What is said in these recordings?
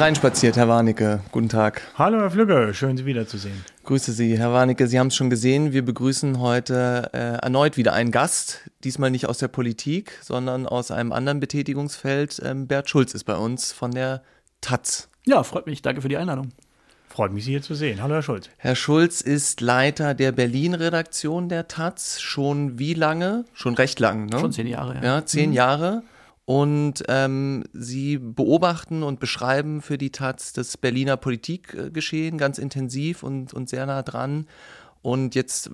reinspaziert, Herr Warnecke. Guten Tag. Hallo, Herr Flügge. Schön, Sie wiederzusehen. Grüße Sie, Herr Warnecke. Sie haben es schon gesehen. Wir begrüßen heute erneut wieder einen Gast. Diesmal nicht aus der Politik, sondern aus einem anderen Betätigungsfeld. Bert Schulz ist bei uns von der TAZ. Ja, freut mich. Danke für die Einladung. Freut mich, Sie hier zu sehen. Hallo, Herr Schulz. Herr Schulz ist Leiter der Berlin-Redaktion der TAZ. Schon wie lange? Schon recht lang, ne? Schon 10 Jahre. Ja, 10 Jahre. Und Sie beobachten und beschreiben für die TAZ das Berliner Politikgeschehen ganz intensiv und sehr nah dran. Und jetzt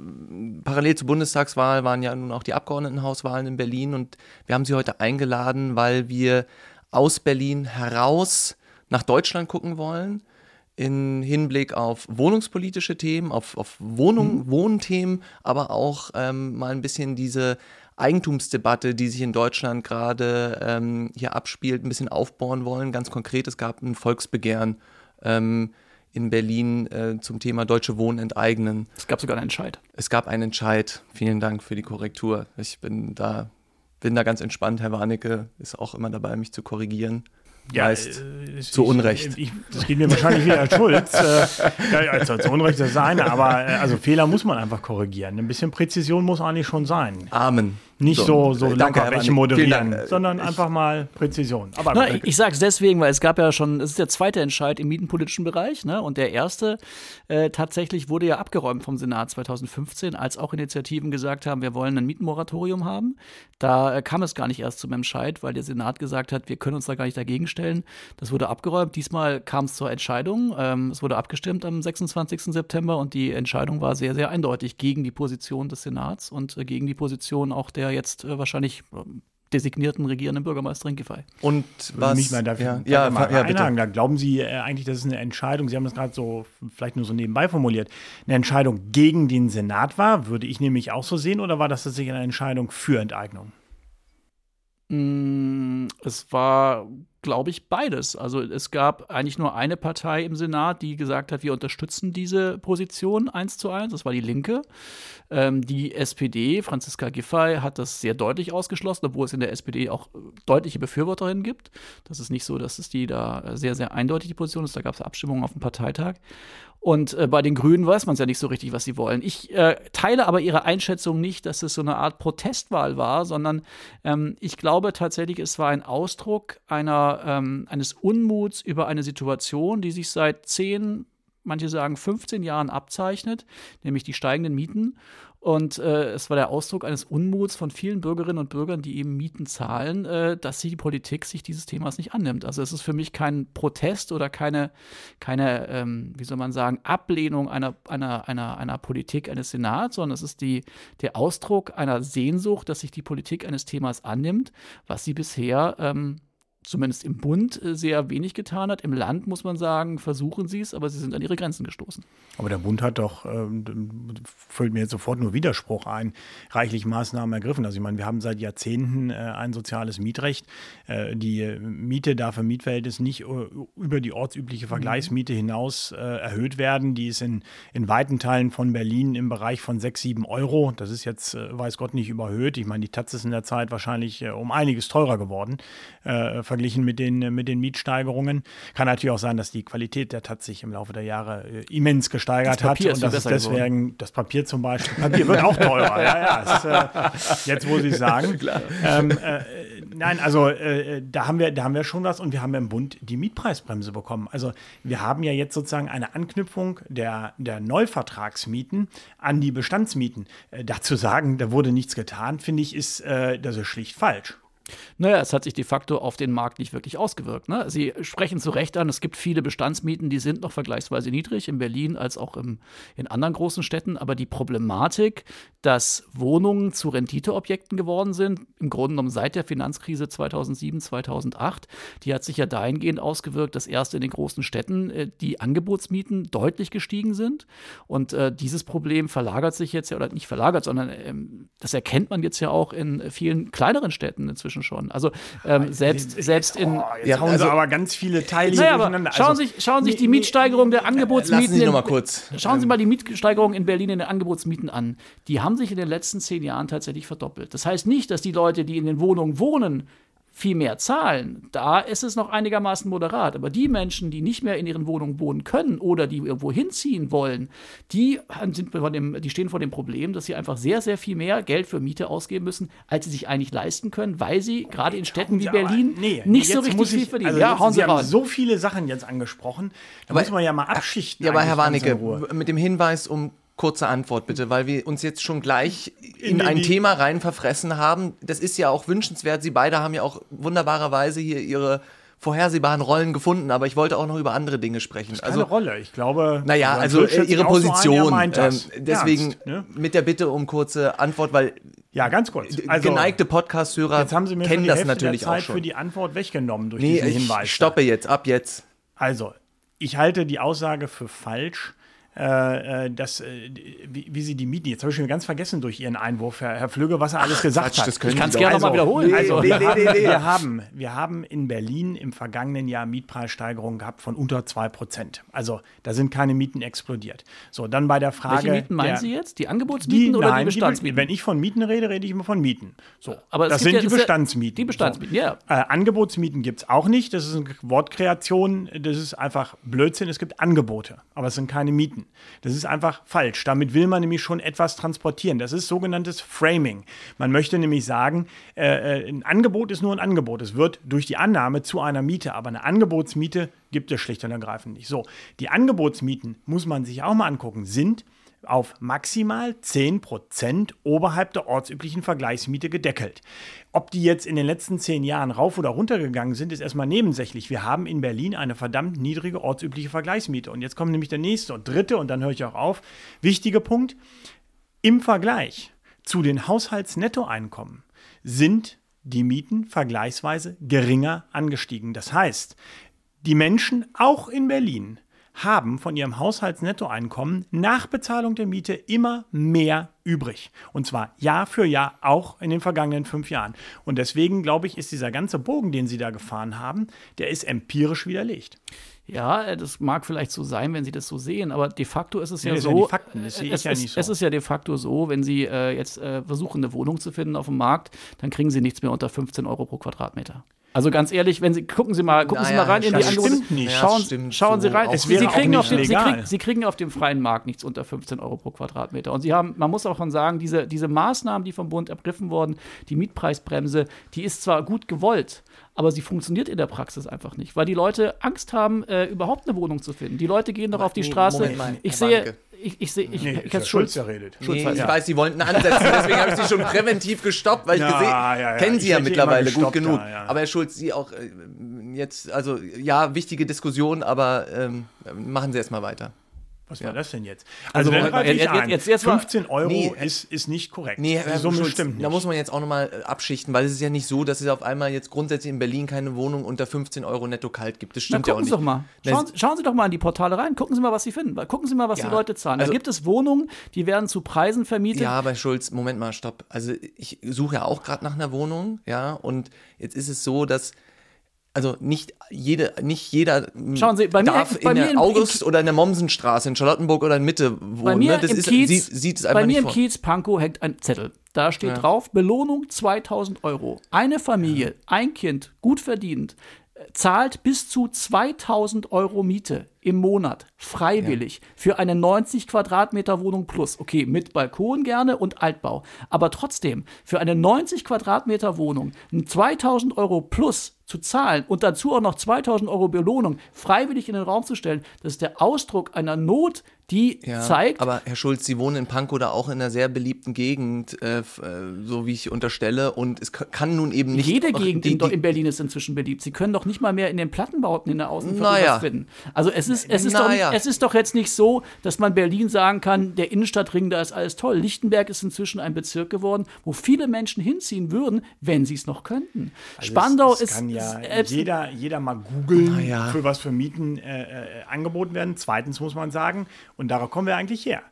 parallel zur Bundestagswahl waren ja nun auch die Abgeordnetenhauswahlen in Berlin. Und wir haben Sie heute eingeladen, weil wir aus Berlin heraus nach Deutschland gucken wollen. In Hinblick auf wohnungspolitische Themen, auf Wohnthemen, aber auch mal ein bisschen diese Eigentumsdebatte, die sich in Deutschland gerade hier abspielt, ein bisschen aufbohren wollen. Ganz konkret, es gab ein Volksbegehren in Berlin zum Thema Deutsche Wohnen enteignen. Es gab sogar einen Entscheid. Es gab einen Entscheid. Vielen Dank für die Korrektur. Ich bin da ganz entspannt. Herr Warnecke ist auch immer dabei, mich zu korrigieren. Ja, zu Unrecht. Das geht mir wahrscheinlich wieder als Schulz. Zu Unrecht, das ist eine, aber Fehler muss man einfach korrigieren. Ein bisschen Präzision muss eigentlich schon sein. Amen. Nicht so locker welche moderieren, sondern einfach mal Präzision. Aber ich sage es deswegen, weil es gab ja schon, es ist der zweite Entscheid im mietenpolitischen Bereich, ne? Und der erste tatsächlich wurde ja abgeräumt vom Senat 2015, als auch Initiativen gesagt haben, wir wollen ein Mietenmoratorium haben. Da kam es gar nicht erst zum Entscheid, weil der Senat gesagt hat, wir können uns da gar nicht dagegen stellen. Das wurde abgeräumt. Diesmal kam es zur Entscheidung. Es wurde abgestimmt am 26. September und die Entscheidung war sehr, sehr eindeutig gegen die Position des Senats und gegen die Position auch der jetzt wahrscheinlich designierten regierenden Bürgermeisterin Giffey. Und was? Mich mal dafür einhaken. Da glauben Sie eigentlich, das ist eine Entscheidung, Sie haben das gerade so vielleicht nur so nebenbei formuliert, eine Entscheidung gegen den Senat war, würde ich nämlich auch so sehen, oder war das tatsächlich eine Entscheidung für Enteignung? Es war, glaube ich, beides. Also es gab eigentlich nur eine Partei im Senat, die gesagt hat, wir unterstützen diese Position 1:1. Das war die Linke. Die SPD, Franziska Giffey, hat das sehr deutlich ausgeschlossen, obwohl es in der SPD auch deutliche Befürworterinnen gibt. Das ist nicht so, dass es die da sehr, sehr eindeutig die Position ist. Da gab es Abstimmungen auf dem Parteitag. Und bei den Grünen weiß man es ja nicht so richtig, was sie wollen. Ich teile aber ihre Einschätzung nicht, dass es so eine Art Protestwahl war, sondern ich glaube tatsächlich, es war ein Ausdruck eines Unmuts über eine Situation, die sich seit 10, manche sagen 15 Jahren abzeichnet, nämlich die steigenden Mieten. Und es war der Ausdruck eines Unmuts von vielen Bürgerinnen und Bürgern, die eben Mieten zahlen, dass die Politik sich dieses Themas nicht annimmt. Also es ist für mich kein Protest oder keine Ablehnung einer Politik eines Senats, sondern es ist der Ausdruck einer Sehnsucht, dass sich die Politik eines Themas annimmt, was sie bisher zumindest im Bund sehr wenig getan hat. Im Land muss man sagen, versuchen sie es, aber sie sind an ihre Grenzen gestoßen. Aber der Bund hat doch, fällt mir jetzt sofort nur Widerspruch ein, reichlich Maßnahmen ergriffen. Also ich meine, wir haben seit Jahrzehnten ein soziales Mietrecht. Die Miete darf im Mietverhältnis nicht über die ortsübliche Vergleichsmiete hinaus erhöht werden. Die ist in weiten Teilen von Berlin im Bereich von 6-7 €. Das ist jetzt, weiß Gott, nicht überhöht. Ich meine, die Taz ist in der Zeit wahrscheinlich um einiges teurer geworden, verglichen mit den Mietsteigerungen. Kann natürlich auch sein, dass die Qualität der Taz sich im Laufe der Jahre immens gesteigert hat. Und das ist deswegen geworden. Das Papier zum Beispiel. Papier wird auch teurer. Ja, ist, jetzt muss ich sagen. Da haben wir schon was, und wir haben ja im Bund die Mietpreisbremse bekommen. Also wir haben ja jetzt sozusagen eine Anknüpfung der Neuvertragsmieten an die Bestandsmieten. Dazu sagen, da wurde nichts getan, finde ich, das ist schlicht falsch. Naja, es hat sich de facto auf den Markt nicht wirklich ausgewirkt, ne? Sie sprechen zu Recht an, es gibt viele Bestandsmieten, die sind noch vergleichsweise niedrig, in Berlin als auch in anderen großen Städten. Aber die Problematik, dass Wohnungen zu Renditeobjekten geworden sind, im Grunde genommen seit der Finanzkrise 2007, 2008, die hat sich ja dahingehend ausgewirkt, dass erst in den großen Städten die Angebotsmieten deutlich gestiegen sind. Und dieses Problem verlagert sich jetzt, oder nicht verlagert, sondern das erkennt man jetzt ja auch in vielen kleineren Städten inzwischen schon. Also selbst in... jetzt hauen Sie aber ganz viele Teile durcheinander. Schauen Sie sich die Mietsteigerung der Angebotsmieten... Lassen Sie noch mal kurz. Schauen Sie mal die Mietsteigerung in Berlin in den Angebotsmieten an. Die haben sich in den letzten 10 Jahren tatsächlich verdoppelt. Das heißt nicht, dass die Leute, die in den Wohnungen wohnen, viel mehr zahlen, da ist es noch einigermaßen moderat. Aber die Menschen, die nicht mehr in ihren Wohnungen wohnen können oder die irgendwo hinziehen wollen, die stehen vor dem Problem, dass sie einfach sehr, sehr viel mehr Geld für Miete ausgeben müssen, als sie sich eigentlich leisten können, weil sie gerade in Städten wie Berlin nicht so richtig viel verdienen. Also ja, Sie haben so viele Sachen jetzt angesprochen, da muss man ja mal abschichten. Ja, aber Herr Warnecke, mit dem Hinweis um kurze Antwort bitte, weil wir uns jetzt schon gleich in ein Thema rein verfressen haben. Das ist ja auch wünschenswert. Sie beide haben ja auch wunderbarerweise hier ihre vorhersehbaren Rollen gefunden, aber ich wollte auch noch über andere Dinge sprechen. Das ist keine Rolle, ich glaube. Naja, also ihre Position. So deswegen ernst, ne? Mit der Bitte um kurze Antwort, weil ja, ganz kurz. Also, geneigte Podcast-Hörer kennen das natürlich auch schon. Jetzt haben Sie mir schon die Hälfte der Zeit für die Antwort weggenommen durch diesen Hinweis. Ich stoppe jetzt, ab jetzt. Also, ich halte die Aussage für falsch, wie sie die Mieten, jetzt habe ich schon ganz vergessen durch Ihren Einwurf, Herr Flügge, was er alles gesagt hat. Ich kann es gerne nochmal wiederholen. Wir haben in Berlin im vergangenen Jahr Mietpreissteigerungen gehabt von unter 2%. Also da sind keine Mieten explodiert. So, dann bei der Frage. Welche Mieten meinen Sie jetzt? Die Angebotsmieten oder die Bestandsmieten? Wenn ich von Mieten rede ich immer von Mieten. So, aber das sind die Bestandsmieten. Die Bestandsmieten, ja. Angebotsmieten gibt es auch nicht. Das ist eine Wortkreation. Das ist einfach Blödsinn. Es gibt Angebote, aber es sind keine Mieten. Das ist einfach falsch. Damit will man nämlich schon etwas transportieren. Das ist sogenanntes Framing. Man möchte nämlich sagen, ein Angebot ist nur ein Angebot. Es wird durch die Annahme zu einer Miete, aber eine Angebotsmiete gibt es schlicht und ergreifend nicht. So, die Angebotsmieten, muss man sich auch mal angucken, sind auf maximal 10% oberhalb der ortsüblichen Vergleichsmiete gedeckelt. Ob die jetzt in den letzten 10 Jahren rauf oder runter gegangen sind, ist erstmal nebensächlich. Wir haben in Berlin eine verdammt niedrige ortsübliche Vergleichsmiete. Und jetzt kommt nämlich der nächste und dritte und dann höre ich auch auf. Wichtiger Punkt, im Vergleich zu den Haushaltsnettoeinkommen sind die Mieten vergleichsweise geringer angestiegen. Das heißt, die Menschen auch in Berlin haben von ihrem Haushaltsnettoeinkommen nach Bezahlung der Miete immer mehr übrig. Und zwar Jahr für Jahr, auch in den vergangenen 5 Jahren. Und deswegen, glaube ich, ist dieser ganze Bogen, den Sie da gefahren haben, der ist empirisch widerlegt. Ja, das mag vielleicht so sein, wenn Sie das so sehen, aber de facto ist es ja so. Es ist ja de facto so, wenn Sie jetzt versuchen, eine Wohnung zu finden auf dem Markt, dann kriegen Sie nichts mehr unter 15 Euro pro Quadratmeter. Also ganz ehrlich, wenn Sie gucken Sie mal rein in die Angebote. Schauen Sie rein. Sie kriegen auf dem freien Markt nichts unter 15 Euro pro Quadratmeter. Und man muss auch schon sagen, diese Maßnahmen, die vom Bund ergriffen wurden, die Mietpreisbremse, die ist zwar gut gewollt, aber sie funktioniert in der Praxis einfach nicht, weil die Leute Angst haben, überhaupt eine Wohnung zu finden. Die Leute gehen doch auf die Straße. Schulz redet. Ich weiß, Sie wollten ansetzen, deswegen habe ich Sie schon präventiv gestoppt, weil kennen Sie ja mittlerweile gut genug. Ja. Aber Herr Schulz, Sie auch jetzt, also ja, wichtige Diskussion, aber machen Sie erst mal weiter. Was war das denn jetzt? Also 15 Euro ist nicht korrekt. Nee, Herr Schulz, stimmt nicht. Da muss man jetzt auch nochmal abschichten, weil es ist ja nicht so, dass es auf einmal jetzt grundsätzlich in Berlin keine Wohnung unter 15 Euro netto kalt gibt. Das stimmt ja auch nicht. Doch mal. Schauen Sie doch mal in die Portale rein. Gucken Sie mal, was Sie finden. Gucken Sie mal, was die Leute zahlen. Also, da gibt es Wohnungen, die werden zu Preisen vermietet. Ja, aber Schulz, Moment mal, stopp. Also ich suche ja auch gerade nach einer Wohnung, ja, und jetzt ist es so, dass nicht jeder darf in der August- oder in der Mommsenstraße in Charlottenburg oder in Mitte wohnen. Bei mir im Kiez Pankow hängt ein Zettel. Da steht drauf, Belohnung 2000 Euro. Eine Familie, ein Kind, gut verdient, zahlt bis zu 2000 Euro Miete im Monat, freiwillig, für eine 90 Quadratmeter Wohnung plus. Okay, mit Balkon gerne und Altbau. Aber trotzdem, für eine 90 Quadratmeter Wohnung 2000 Euro plus zu zahlen und dazu auch noch 2000 Euro Belohnung freiwillig in den Raum zu stellen, das ist der Ausdruck einer Not, die zeigt. Aber Herr Schulz, Sie wohnen in Pankow da auch in einer sehr beliebten Gegend, so wie ich unterstelle, und es kann nun eben nicht. Jede Gegend in Berlin ist inzwischen beliebt. Sie können doch nicht mal mehr in den Plattenbauten in der Außenviertel was finden. Also es ist doch jetzt nicht so, dass man Berlin sagen kann, der Innenstadtring, da ist alles toll. Lichtenberg ist inzwischen ein Bezirk geworden, wo viele Menschen hinziehen würden, wenn sie es noch könnten. Also Spandau ist jeder mal googeln, für was für Mieten angeboten werden. Zweitens muss man sagen, und darauf kommen wir eigentlich her.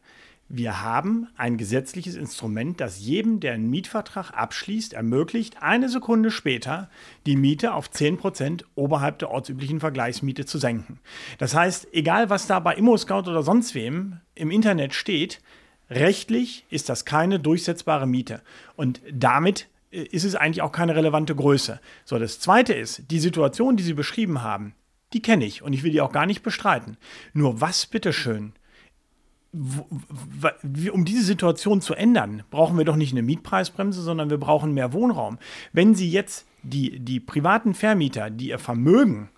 Wir haben ein gesetzliches Instrument, das jedem, der einen Mietvertrag abschließt, ermöglicht, eine Sekunde später die Miete auf 10% oberhalb der ortsüblichen Vergleichsmiete zu senken. Das heißt, egal was da bei ImmoScout oder sonst wem im Internet steht, rechtlich ist das keine durchsetzbare Miete. Und damit ist es eigentlich auch keine relevante Größe. So, das Zweite ist, die Situation, die Sie beschrieben haben, die kenne ich und ich will die auch gar nicht bestreiten. Nur was, bitteschön, um diese Situation zu ändern, brauchen wir doch nicht eine Mietpreisbremse, sondern wir brauchen mehr Wohnraum. Wenn Sie jetzt die privaten Vermieter, die ihr Vermögen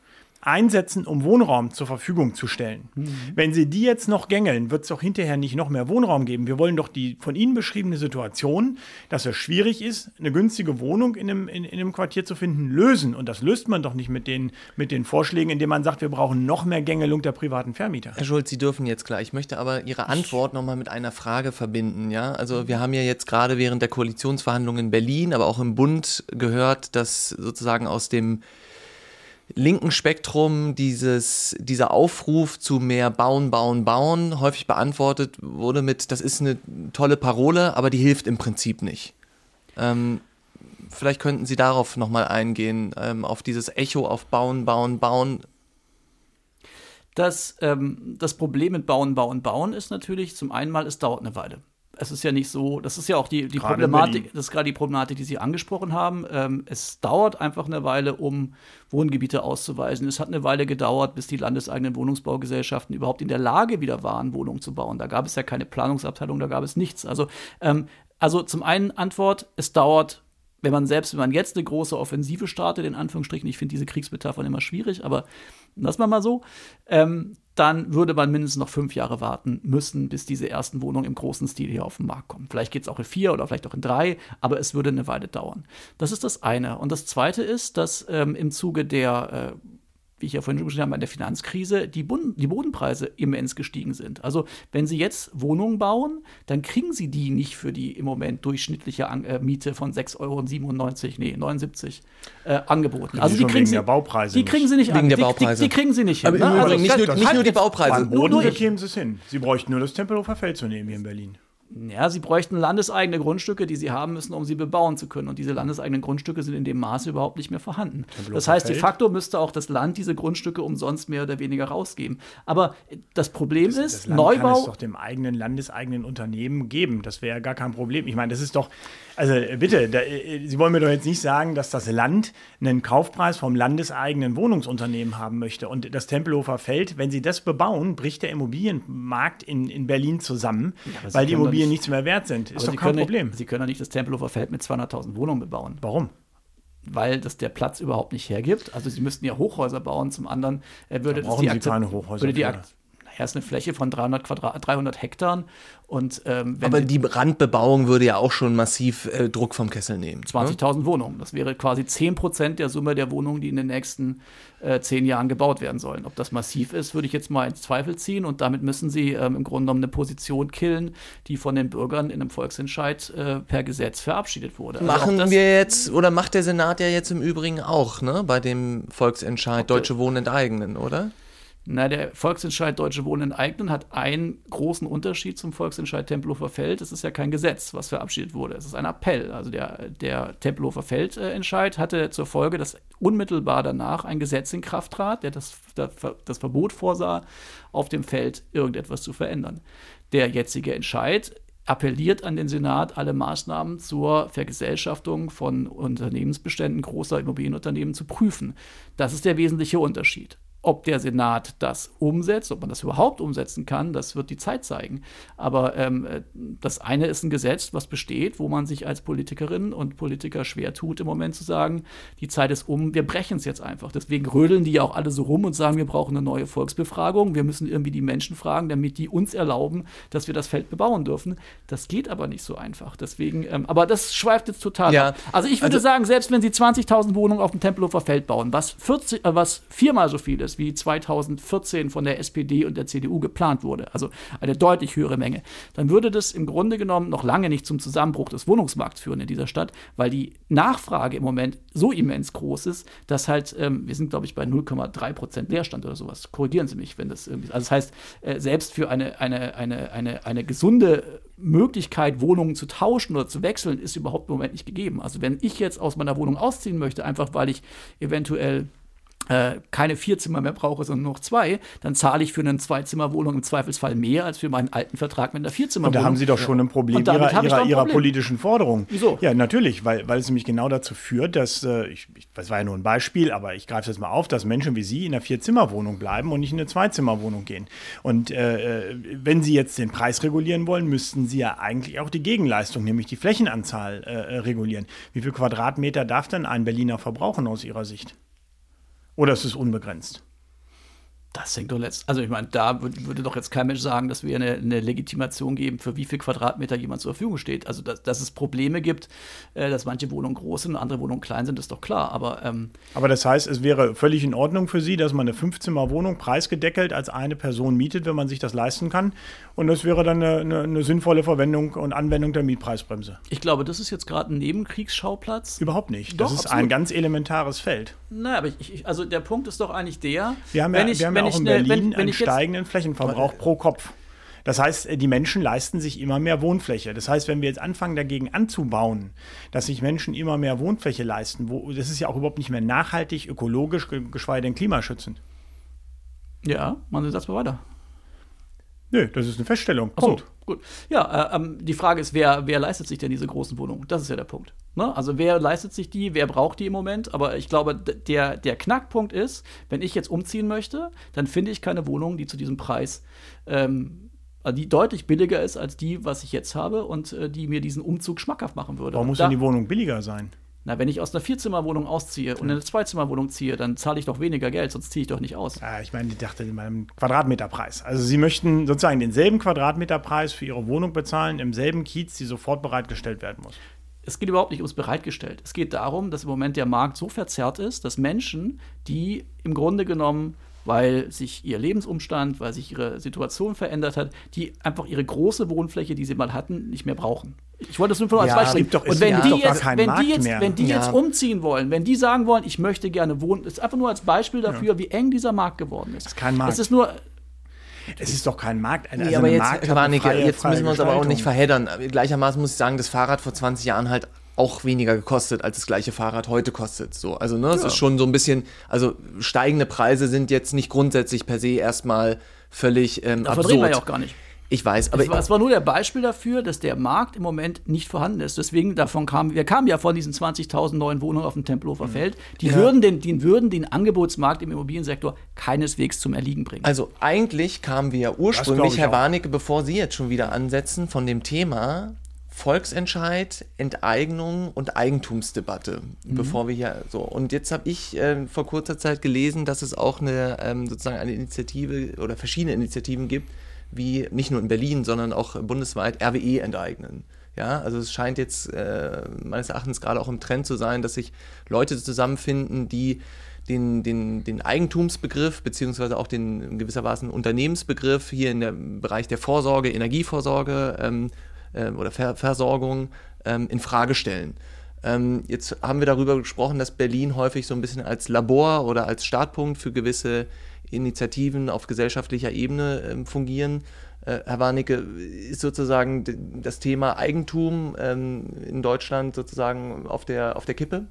einsetzen, um Wohnraum zur Verfügung zu stellen. Mhm. Wenn Sie die jetzt noch gängeln, wird es doch hinterher nicht noch mehr Wohnraum geben. Wir wollen doch die von Ihnen beschriebene Situation, dass es schwierig ist, eine günstige Wohnung in einem Quartier zu finden, lösen. Und das löst man doch nicht mit den Vorschlägen, indem man sagt, wir brauchen noch mehr Gängelung der privaten Vermieter. Herr Schulz, Sie dürfen jetzt gleich. Ich möchte aber Ihre Antwort nochmal mit einer Frage verbinden. Ja? Also wir haben ja jetzt gerade während der Koalitionsverhandlungen in Berlin, aber auch im Bund gehört, dass sozusagen aus dem linken Spektrum dieser Aufruf zu mehr Bauen, Bauen, Bauen häufig beantwortet wurde mit, das ist eine tolle Parole, aber die hilft im Prinzip nicht. Vielleicht könnten Sie darauf nochmal eingehen, auf dieses Echo auf Bauen, Bauen, Bauen. Das Problem mit Bauen, Bauen, Bauen ist natürlich, zum einen mal, es dauert eine Weile. Es ist ja nicht so, das ist ja auch die Problematik, das ist gerade die Problematik, die Sie angesprochen haben. Es dauert einfach eine Weile, um Wohngebiete auszuweisen. Es hat eine Weile gedauert, bis die landeseigenen Wohnungsbaugesellschaften überhaupt in der Lage wieder waren, Wohnungen zu bauen. Da gab es ja keine Planungsabteilung, da gab es nichts. Also zum einen Antwort, es dauert, wenn man jetzt eine große Offensive startet, in Anführungsstrichen, ich finde diese Kriegsmetaphern immer schwierig, aber lassen wir mal so, dann würde man mindestens noch 5 Jahre warten müssen, bis diese ersten Wohnungen im großen Stil hier auf den Markt kommen. Vielleicht geht es auch in 4 oder vielleicht auch in 3, aber es würde eine Weile dauern. Das ist das eine. Und das zweite ist, dass im Zuge der wie ich ja vorhin schon gesagt habe, an der Finanzkrise, die Bodenpreise immens gestiegen sind. Also wenn Sie jetzt Wohnungen bauen, dann kriegen Sie die nicht für die im Moment durchschnittliche Miete von 6,97 €, nee, 79 angeboten. Also die kriegen Sie nicht an. Die kriegen Sie nicht hin. Aber also nicht nur die Baupreise. An Boden bekämen Sie es hin. Sie bräuchten nur das Tempelhofer Feld zu nehmen hier in Berlin. Ja, sie bräuchten landeseigene Grundstücke, die sie haben müssen, um sie bebauen zu können. Und diese landeseigenen Grundstücke sind in dem Maße überhaupt nicht mehr vorhanden. Das heißt, de facto müsste auch das Land diese Grundstücke umsonst mehr oder weniger rausgeben. Aber das Problem ist, das Land Neubau kann es doch dem eigenen landeseigenen Unternehmen geben. Das wäre ja gar kein Problem. Ich meine, das ist doch, also bitte, Sie wollen mir doch jetzt nicht sagen, dass das Land einen Kaufpreis vom landeseigenen Wohnungsunternehmen haben möchte. Und das Tempelhofer Feld, wenn Sie das bebauen, bricht der Immobilienmarkt in Berlin zusammen, ja, weil die Immobilien nichts mehr wert sind. Ist doch kein Problem. Sie können ja nicht das Tempelhofer Feld mit 200.000 Wohnungen bebauen. Warum? Weil das der Platz überhaupt nicht hergibt. Also sie müssten ja Hochhäuser bauen. Zum anderen würde das die erst eine Fläche von 300 Hektaren. Und, aber die Randbebauung würde ja auch schon massiv Druck vom Kessel nehmen. 20.000 ne? Wohnungen. Das wäre quasi 10% der Summe der Wohnungen, die in den nächsten 10 Jahren gebaut werden sollen. Ob das massiv ist, würde ich jetzt mal ins Zweifel ziehen. Und damit müssen Sie im Grunde genommen eine Position killen, die von den Bürgern in einem Volksentscheid per Gesetz verabschiedet wurde. Also macht der Senat ja jetzt im Übrigen auch, ne? Bei dem Volksentscheid Deutsche Wohnen enteignen, oder? Na, der Volksentscheid Deutsche Wohnen enteignen hat einen großen Unterschied zum Volksentscheid Tempelhofer Feld. Es ist ja kein Gesetz, was verabschiedet wurde. Es ist ein Appell. Also der Tempelhofer Feld-Entscheid hatte zur Folge, dass unmittelbar danach ein Gesetz in Kraft trat, der das Verbot vorsah, auf dem Feld irgendetwas zu verändern. Der jetzige Entscheid appelliert an den Senat, alle Maßnahmen zur Vergesellschaftung von Unternehmensbeständen großer Immobilienunternehmen zu prüfen. Das ist der wesentliche Unterschied. Ob der Senat das umsetzt, ob man das überhaupt umsetzen kann, das wird die Zeit zeigen. Aber das eine ist ein Gesetz, was besteht, wo man sich als Politikerinnen und Politiker schwer tut, im Moment zu sagen, die Zeit ist um, wir brechen es jetzt einfach. Deswegen rödeln die ja auch alle so rum und sagen, wir brauchen eine neue Volksbefragung, wir müssen irgendwie die Menschen fragen, damit die uns erlauben, dass wir das Feld bebauen dürfen. Das geht aber nicht so einfach. Deswegen, aber das schweift jetzt total ab. Also ich würde sagen, selbst wenn Sie 20.000 Wohnungen auf dem Tempelhofer Feld bauen, was viermal so viel ist, wie 2014 von der SPD und der CDU geplant wurde, also eine deutlich höhere Menge, dann würde das im Grunde genommen noch lange nicht zum Zusammenbruch des Wohnungsmarkts führen in dieser Stadt, weil die Nachfrage im Moment so immens groß ist, dass halt, wir sind glaube ich bei 0,3% Leerstand oder sowas, korrigieren Sie mich, wenn das irgendwie, also das heißt, selbst für eine gesunde Möglichkeit, Wohnungen zu tauschen oder zu wechseln, ist überhaupt im Moment nicht gegeben. Also wenn ich jetzt aus meiner Wohnung ausziehen möchte, einfach weil ich eventuell keine 4 Zimmer mehr brauche, sondern nur noch 2, dann zahle ich für eine 2-Zimmer-Wohnung im Zweifelsfall mehr als für meinen alten Vertrag mit einer 4-Zimmer-Wohnung. Und da haben Sie doch schon ein Problem ihrer politischen Forderung. Wieso? Ja, natürlich, weil es nämlich genau dazu führt, dass, das war ja nur ein Beispiel, aber ich greife das mal auf, dass Menschen wie Sie in einer 4-Zimmer-Wohnung bleiben und nicht in eine 2-Zimmer-Wohnung gehen. Und wenn Sie jetzt den Preis regulieren wollen, müssten Sie ja eigentlich auch die Gegenleistung, nämlich die Flächenanzahl regulieren. Wie viel Quadratmeter darf denn ein Berliner verbrauchen aus Ihrer Sicht? Oder ist es unbegrenzt? Das hängt doch also ich meine, da würde doch jetzt kein Mensch sagen, dass wir eine Legitimation geben, für wie viel Quadratmeter jemand zur Verfügung steht. Also, dass es Probleme gibt, dass manche Wohnungen groß sind und andere Wohnungen klein sind, ist doch klar. Aber das heißt, es wäre völlig in Ordnung für Sie, dass man eine 5-Zimmer-Wohnung preisgedeckelt als eine Person mietet, wenn man sich das leisten kann. Und das wäre dann eine sinnvolle Verwendung und Anwendung der Mietpreisbremse. Ich glaube, das ist jetzt gerade ein Nebenkriegsschauplatz. Überhaupt nicht. Doch, das ist absolut ein ganz elementares Feld. Naja, aber also der Punkt ist doch eigentlich der, wir haben in Berlin einen steigenden Flächenverbrauch pro Kopf. Das heißt, die Menschen leisten sich immer mehr Wohnfläche. Das heißt, wenn wir jetzt anfangen, dagegen anzubauen, dass sich Menschen immer mehr Wohnfläche leisten, das ist ja auch überhaupt nicht mehr nachhaltig, ökologisch, geschweige denn klimaschützend. Ja, machen Sie das mal weiter. Nö, das ist eine Feststellung. Punkt. Gut. Ja, die Frage ist, wer leistet sich denn diese großen Wohnungen? Das ist ja der Punkt. Ne? Also wer leistet sich die, wer braucht die im Moment? Aber ich glaube, der Knackpunkt ist, wenn ich jetzt umziehen möchte, dann finde ich keine Wohnung, die zu diesem Preis, die deutlich billiger ist als die, was ich jetzt habe und die mir diesen Umzug schmackhaft machen würde. Warum muss denn die Wohnung billiger sein? Na, wenn ich aus einer 4-Zimmer-Wohnung ausziehe und in eine 2-Zimmer-Wohnung ziehe, dann zahle ich doch weniger Geld, sonst ziehe ich doch nicht aus. Ja, ich meine, ich dachte in meinem Quadratmeterpreis. Also Sie möchten sozusagen denselben Quadratmeterpreis für Ihre Wohnung bezahlen, im selben Kiez, die sofort bereitgestellt werden muss. Es geht überhaupt nicht ums bereitgestellt. Es geht darum, dass im Moment der Markt so verzerrt ist, dass Menschen, die im Grunde genommen, weil sich ihr Lebensumstand, weil sich ihre Situation verändert hat, die einfach ihre große Wohnfläche, die sie mal hatten, nicht mehr brauchen. Ich wollte das nur von als Beispiel bringen. Und wenn die jetzt umziehen wollen, wenn die sagen wollen, ich möchte gerne wohnen, ist einfach nur als Beispiel dafür, wie eng dieser Markt geworden ist. Das ist kein Markt. Es ist doch kein Markt. Also nee, aber jetzt müssen wir uns aber auch nicht verheddern. Gleichermaßen muss ich sagen, das Fahrrad vor 20 Jahren halt auch weniger gekostet, als das gleiche Fahrrad heute kostet. So, also ne, es ist schon so ein bisschen, also steigende Preise sind jetzt nicht grundsätzlich per se erstmal völlig absurd. Reden wir ja auch gar nicht. Ich weiß, aber es war nur der Beispiel dafür, dass der Markt im Moment nicht vorhanden ist. Deswegen wir kamen ja von diesen 20.000 neuen Wohnungen auf dem Tempelhofer Feld. Die würden den Angebotsmarkt im Immobiliensektor keineswegs zum Erliegen bringen. Also eigentlich kamen wir ja ursprünglich, Herr Warnecke, bevor Sie jetzt schon wieder ansetzen, von dem Thema Volksentscheid, Enteignung und Eigentumsdebatte, bevor wir hier so. Und jetzt habe ich vor kurzer Zeit gelesen, dass es auch sozusagen eine Initiative oder verschiedene Initiativen gibt, wie nicht nur in Berlin, sondern auch bundesweit RWE enteignen. Ja, also es scheint jetzt meines Erachtens gerade auch im Trend zu sein, dass sich Leute zusammenfinden, die den Eigentumsbegriff beziehungsweise auch den in gewissermaßen Unternehmensbegriff hier im Bereich der Vorsorge, Energievorsorge oder Versorgung in Frage stellen. Jetzt haben wir darüber gesprochen, dass Berlin häufig so ein bisschen als Labor oder als Startpunkt für gewisse Initiativen auf gesellschaftlicher Ebene fungieren. Herr Warnecke, ist sozusagen das Thema Eigentum in Deutschland sozusagen auf der Kippe?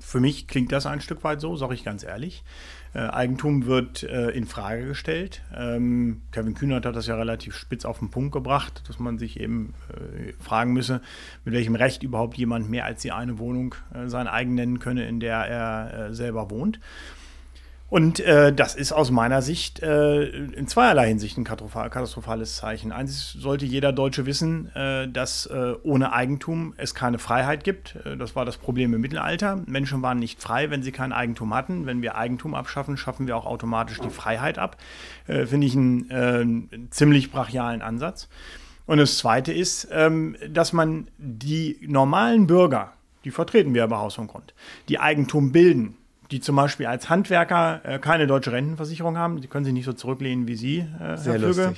Für mich klingt das ein Stück weit so, sage ich ganz ehrlich. Eigentum wird in Frage gestellt. Kevin Kühnert hat das ja relativ spitz auf den Punkt gebracht, dass man sich eben fragen müsse, mit welchem Recht überhaupt jemand mehr als die eine Wohnung sein eigen nennen könne, in der er selber wohnt. Und das ist aus meiner Sicht in zweierlei Hinsicht ein katastrophales Zeichen. Eins sollte jeder Deutsche wissen, dass ohne Eigentum es keine Freiheit gibt. Das war das Problem im Mittelalter. Menschen waren nicht frei, wenn sie kein Eigentum hatten. Wenn wir Eigentum abschaffen, schaffen wir auch automatisch die Freiheit ab. Finde ich einen ziemlich brachialen Ansatz. Und das Zweite ist, dass man die normalen Bürger, die vertreten wir bei Haus und Grund, die Eigentum bilden, die zum Beispiel als Handwerker keine deutsche Rentenversicherung haben, die können sich nicht so zurücklehnen wie Sie, Herr Flügge,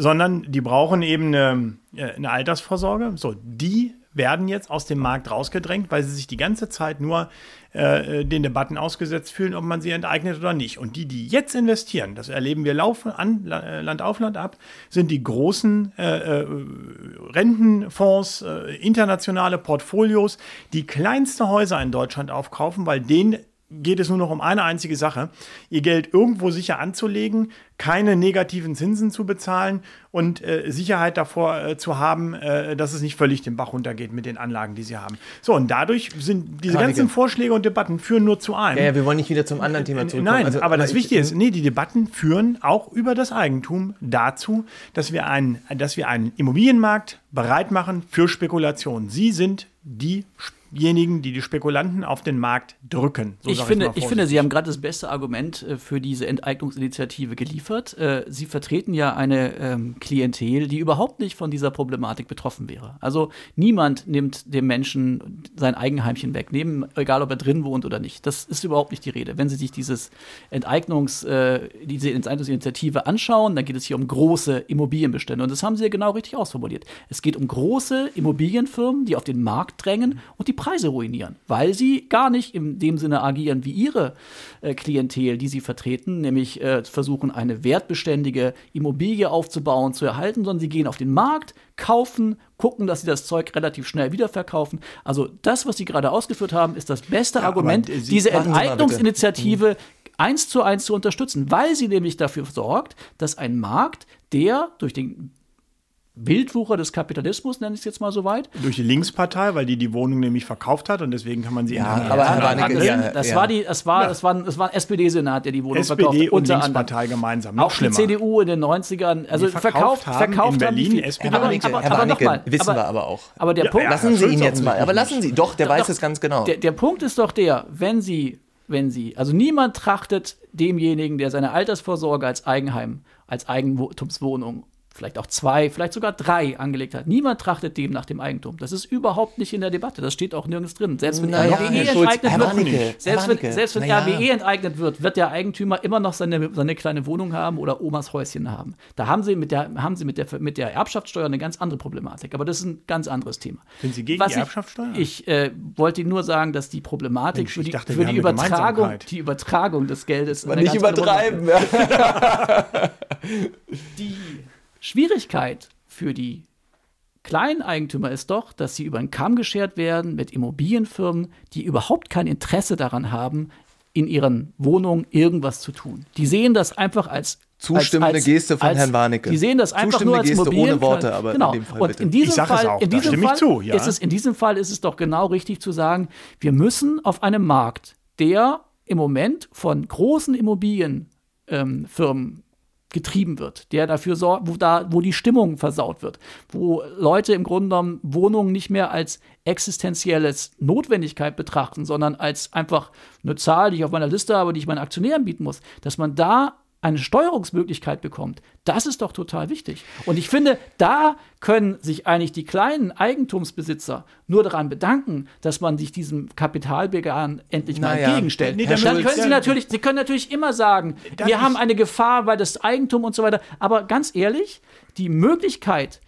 sondern die brauchen eben eine Altersvorsorge. So, die werden jetzt aus dem Markt rausgedrängt, weil sie sich die ganze Zeit nur den Debatten ausgesetzt fühlen, ob man sie enteignet oder nicht. Und die jetzt investieren, das erleben wir Land auf Land ab, sind die großen Rentenfonds, internationale Portfolios, die kleinste Häuser in Deutschland aufkaufen, weil denen geht es nur noch um eine einzige Sache, ihr Geld irgendwo sicher anzulegen, keine negativen Zinsen zu bezahlen und Sicherheit davor zu haben, dass es nicht völlig den Bach runtergeht mit den Anlagen, die sie haben. So, und dadurch sind diese ganzen Vorschläge und Debatten führen nur zu einem. Ja, ja, wir wollen nicht wieder zum anderen Thema zurückkommen. Nein, also, aber das Wichtige ist, die Debatten führen auch über das Eigentum dazu, dass wir einen Immobilienmarkt bereit machen für Spekulation. Sie sind diejenigen, die Spekulanten auf den Markt drücken. So ich finde, Sie haben gerade das beste Argument für diese Enteignungsinitiative geliefert. Sie vertreten ja eine Klientel, die überhaupt nicht von dieser Problematik betroffen wäre. Also niemand nimmt dem Menschen sein Eigenheimchen weg, egal ob er drin wohnt oder nicht. Das ist überhaupt nicht die Rede. Wenn Sie sich diese Enteignungsinitiative anschauen, dann geht es hier um große Immobilienbestände. Und das haben Sie ja genau richtig ausformuliert. Es geht um große Immobilienfirmen, die auf den Markt drängen und die Preise ruinieren, weil sie gar nicht in dem Sinne agieren wie ihre Klientel, die sie vertreten, nämlich versuchen, eine wertbeständige Immobilie aufzubauen, zu erhalten, sondern sie gehen auf den Markt, kaufen, gucken, dass sie das Zeug relativ schnell wiederverkaufen. Also das, was Sie gerade ausgeführt haben, ist das beste Argument, diese Enteignungsinitiative 1:1 zu unterstützen, weil sie nämlich dafür sorgt, dass ein Markt, der durch den Wildwucher des Kapitalismus, nenne ich es jetzt mal so weit. Durch die Linkspartei, weil die Wohnung nämlich verkauft hat und deswegen kann man sie Das war ein SPD-Senat, der die Wohnung SPD verkauft. SPD und Linkspartei gemeinsam. Noch auch schlimmer. Die CDU in den 90ern. Also die verkauft haben in Berlin, SPD. Herr Warnecke, wissen wir aber auch. Aber der Punkt, lassen Sie ihn jetzt mal. Aber lassen Sie, doch, der weiß es ganz genau. Der Punkt ist doch der, also niemand trachtet demjenigen, der seine Altersvorsorge als Eigenheim, als Eigentumswohnung vielleicht auch 2, vielleicht sogar 3 angelegt hat. Niemand trachtet dem nach dem Eigentum. Das ist überhaupt nicht in der Debatte. Das steht auch nirgends drin. Selbst wenn RWE enteignet wird, wird der Eigentümer immer noch seine kleine Wohnung haben oder Omas Häuschen haben. Da haben Sie mit der Erbschaftssteuer eine ganz andere Problematik. Aber das ist ein ganz anderes Thema. Sind Sie gegen die Erbschaftssteuer? Ich wollte nur sagen, dass die Problematik für die Übertragung des Geldes nicht übertreiben. Die Schwierigkeit für die kleinen Eigentümer ist doch, dass sie über den Kamm geschert werden mit Immobilienfirmen, die überhaupt kein Interesse daran haben, in ihren Wohnungen irgendwas zu tun. Die sehen das einfach als Zustimmende Geste von Herrn Warnecke. Die sehen das einfach nur als Geste ohne Worte, aber genau. In dem Fall, und in diesem Fall ist es doch genau richtig zu sagen, wir müssen auf einem Markt, der im Moment von großen Immobilienfirmen getrieben wird, der dafür sorgt, wo die Stimmung versaut wird, wo Leute im Grunde genommen Wohnungen nicht mehr als existenzielles Notwendigkeit betrachten, sondern als einfach eine Zahl, die ich auf meiner Liste habe, die ich meinen Aktionären bieten muss, dass man da eine Steuerungsmöglichkeit bekommt. Das ist doch total wichtig. Und ich finde, da können sich eigentlich die kleinen Eigentumsbesitzer nur daran bedanken, dass man sich diesem Kapitalbegehren endlich mal entgegenstellt. Nee, Sie können natürlich immer sagen, wir haben eine Gefahr, weil das Eigentum und so weiter. Aber ganz ehrlich, die Möglichkeit,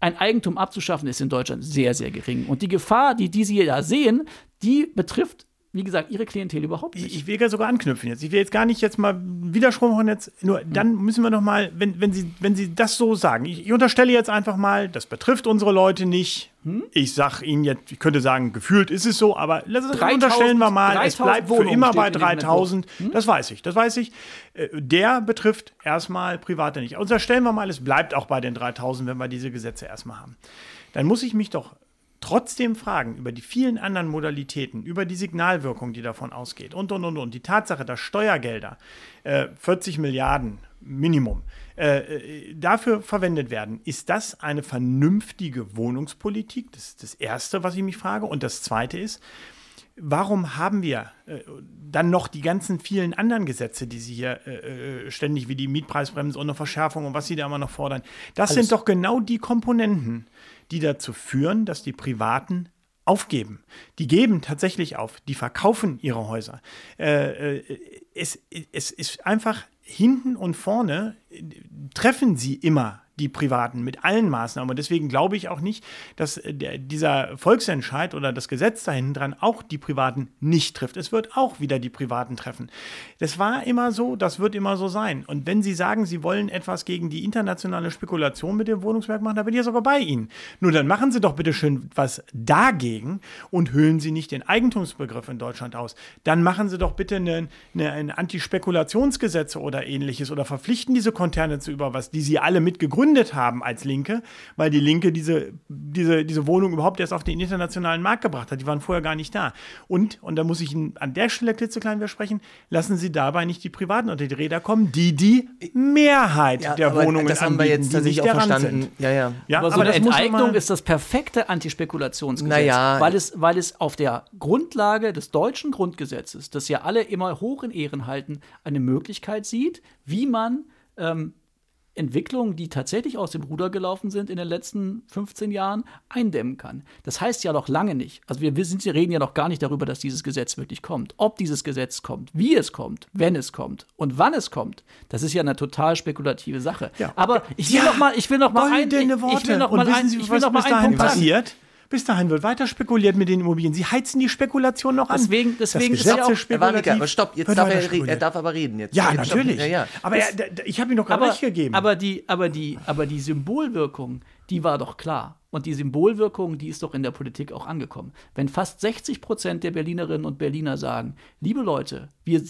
ein Eigentum abzuschaffen, ist in Deutschland sehr, sehr gering. Und die Gefahr, die Sie da sehen, die betrifft, wie gesagt, Ihre Klientel überhaupt nicht. Ich will ja sogar anknüpfen jetzt. Ich will jetzt gar nicht jetzt mal Widerspruch machen. Nur dann müssen wir noch mal, wenn Sie das so sagen, ich unterstelle jetzt einfach mal, das betrifft unsere Leute nicht. Ich sage Ihnen jetzt, ich könnte sagen, gefühlt ist es so, aber unterstellen wir mal, es bleibt für immer bei 3.000. Das weiß ich. Der betrifft erstmal Private nicht. Unterstellen wir mal, es bleibt auch bei den 3.000, wenn wir diese Gesetze erstmal haben. Dann muss ich mich doch trotzdem fragen über die vielen anderen Modalitäten, über die Signalwirkung, die davon ausgeht und. Die Tatsache, dass Steuergelder, 40 Milliarden Minimum, dafür verwendet werden. Ist das eine vernünftige Wohnungspolitik? Das ist das Erste, was ich mich frage. Und das Zweite ist, warum haben wir dann noch die ganzen vielen anderen Gesetze, die Sie hier ständig, wie die Mietpreisbremse und eine Verschärfung und was Sie da immer noch fordern? Das sind doch genau die Komponenten, die dazu führen, dass die Privaten aufgeben. Die geben tatsächlich auf, die verkaufen ihre Häuser. Es ist einfach hinten und vorne treffen sie immer die Privaten mit allen Maßnahmen. Und deswegen glaube ich auch nicht, dass dieser Volksentscheid oder das Gesetz dahinten dran auch die Privaten nicht trifft. Es wird auch wieder die Privaten treffen. Das war immer so, das wird immer so sein. Und wenn Sie sagen, Sie wollen etwas gegen die internationale Spekulation mit dem Wohnungsmarkt machen, da bin ich ja sogar bei Ihnen. Nur dann machen Sie doch bitte schön was dagegen und höhlen Sie nicht den Eigentumsbegriff in Deutschland aus. Dann machen Sie doch bitte ein Antispekulationsgesetz oder ähnliches oder verpflichten diese Konzerne zu über was, die Sie alle mitgegründet haben als Linke, weil die Linke diese Wohnung überhaupt erst auf den internationalen Markt gebracht hat. Die waren vorher gar nicht da. Und da muss ich Ihnen an der Stelle klitzeklein widersprechen, lassen Sie dabei nicht die Privaten unter die Räder kommen, die Mehrheit der Wohnungen das anbieten, haben wir jetzt tatsächlich auch verstanden. Ja. Aber so eine Enteignung ist das perfekte Antispekulationsgesetz, weil es auf der Grundlage des deutschen Grundgesetzes, das ja alle immer hoch in Ehren halten, eine Möglichkeit sieht, wie man Entwicklungen, die tatsächlich aus dem Ruder gelaufen sind in den letzten 15 Jahren, eindämmen kann. Das heißt ja noch lange nicht. Also wir reden ja noch gar nicht darüber, dass dieses Gesetz wirklich kommt. Ob dieses Gesetz kommt, wie es kommt, wenn es kommt und wann es kommt, das ist ja eine total spekulative Sache. Ja. Aber ich will noch mal einen Punkt sagen. Bis dahin wird weiter spekuliert mit den Immobilien. Sie heizen die Spekulation noch an. Deswegen ist ja auch spekulativ. Aber stopp, jetzt darf er aber reden. Jetzt. Ja, jetzt natürlich. Ja. Aber ich habe ihm noch gar recht gegeben. Aber die Symbolwirkung, die war doch klar. Und die Symbolwirkung, die ist doch in der Politik auch angekommen. Wenn fast 60% der Berlinerinnen und Berliner sagen, liebe Leute, wir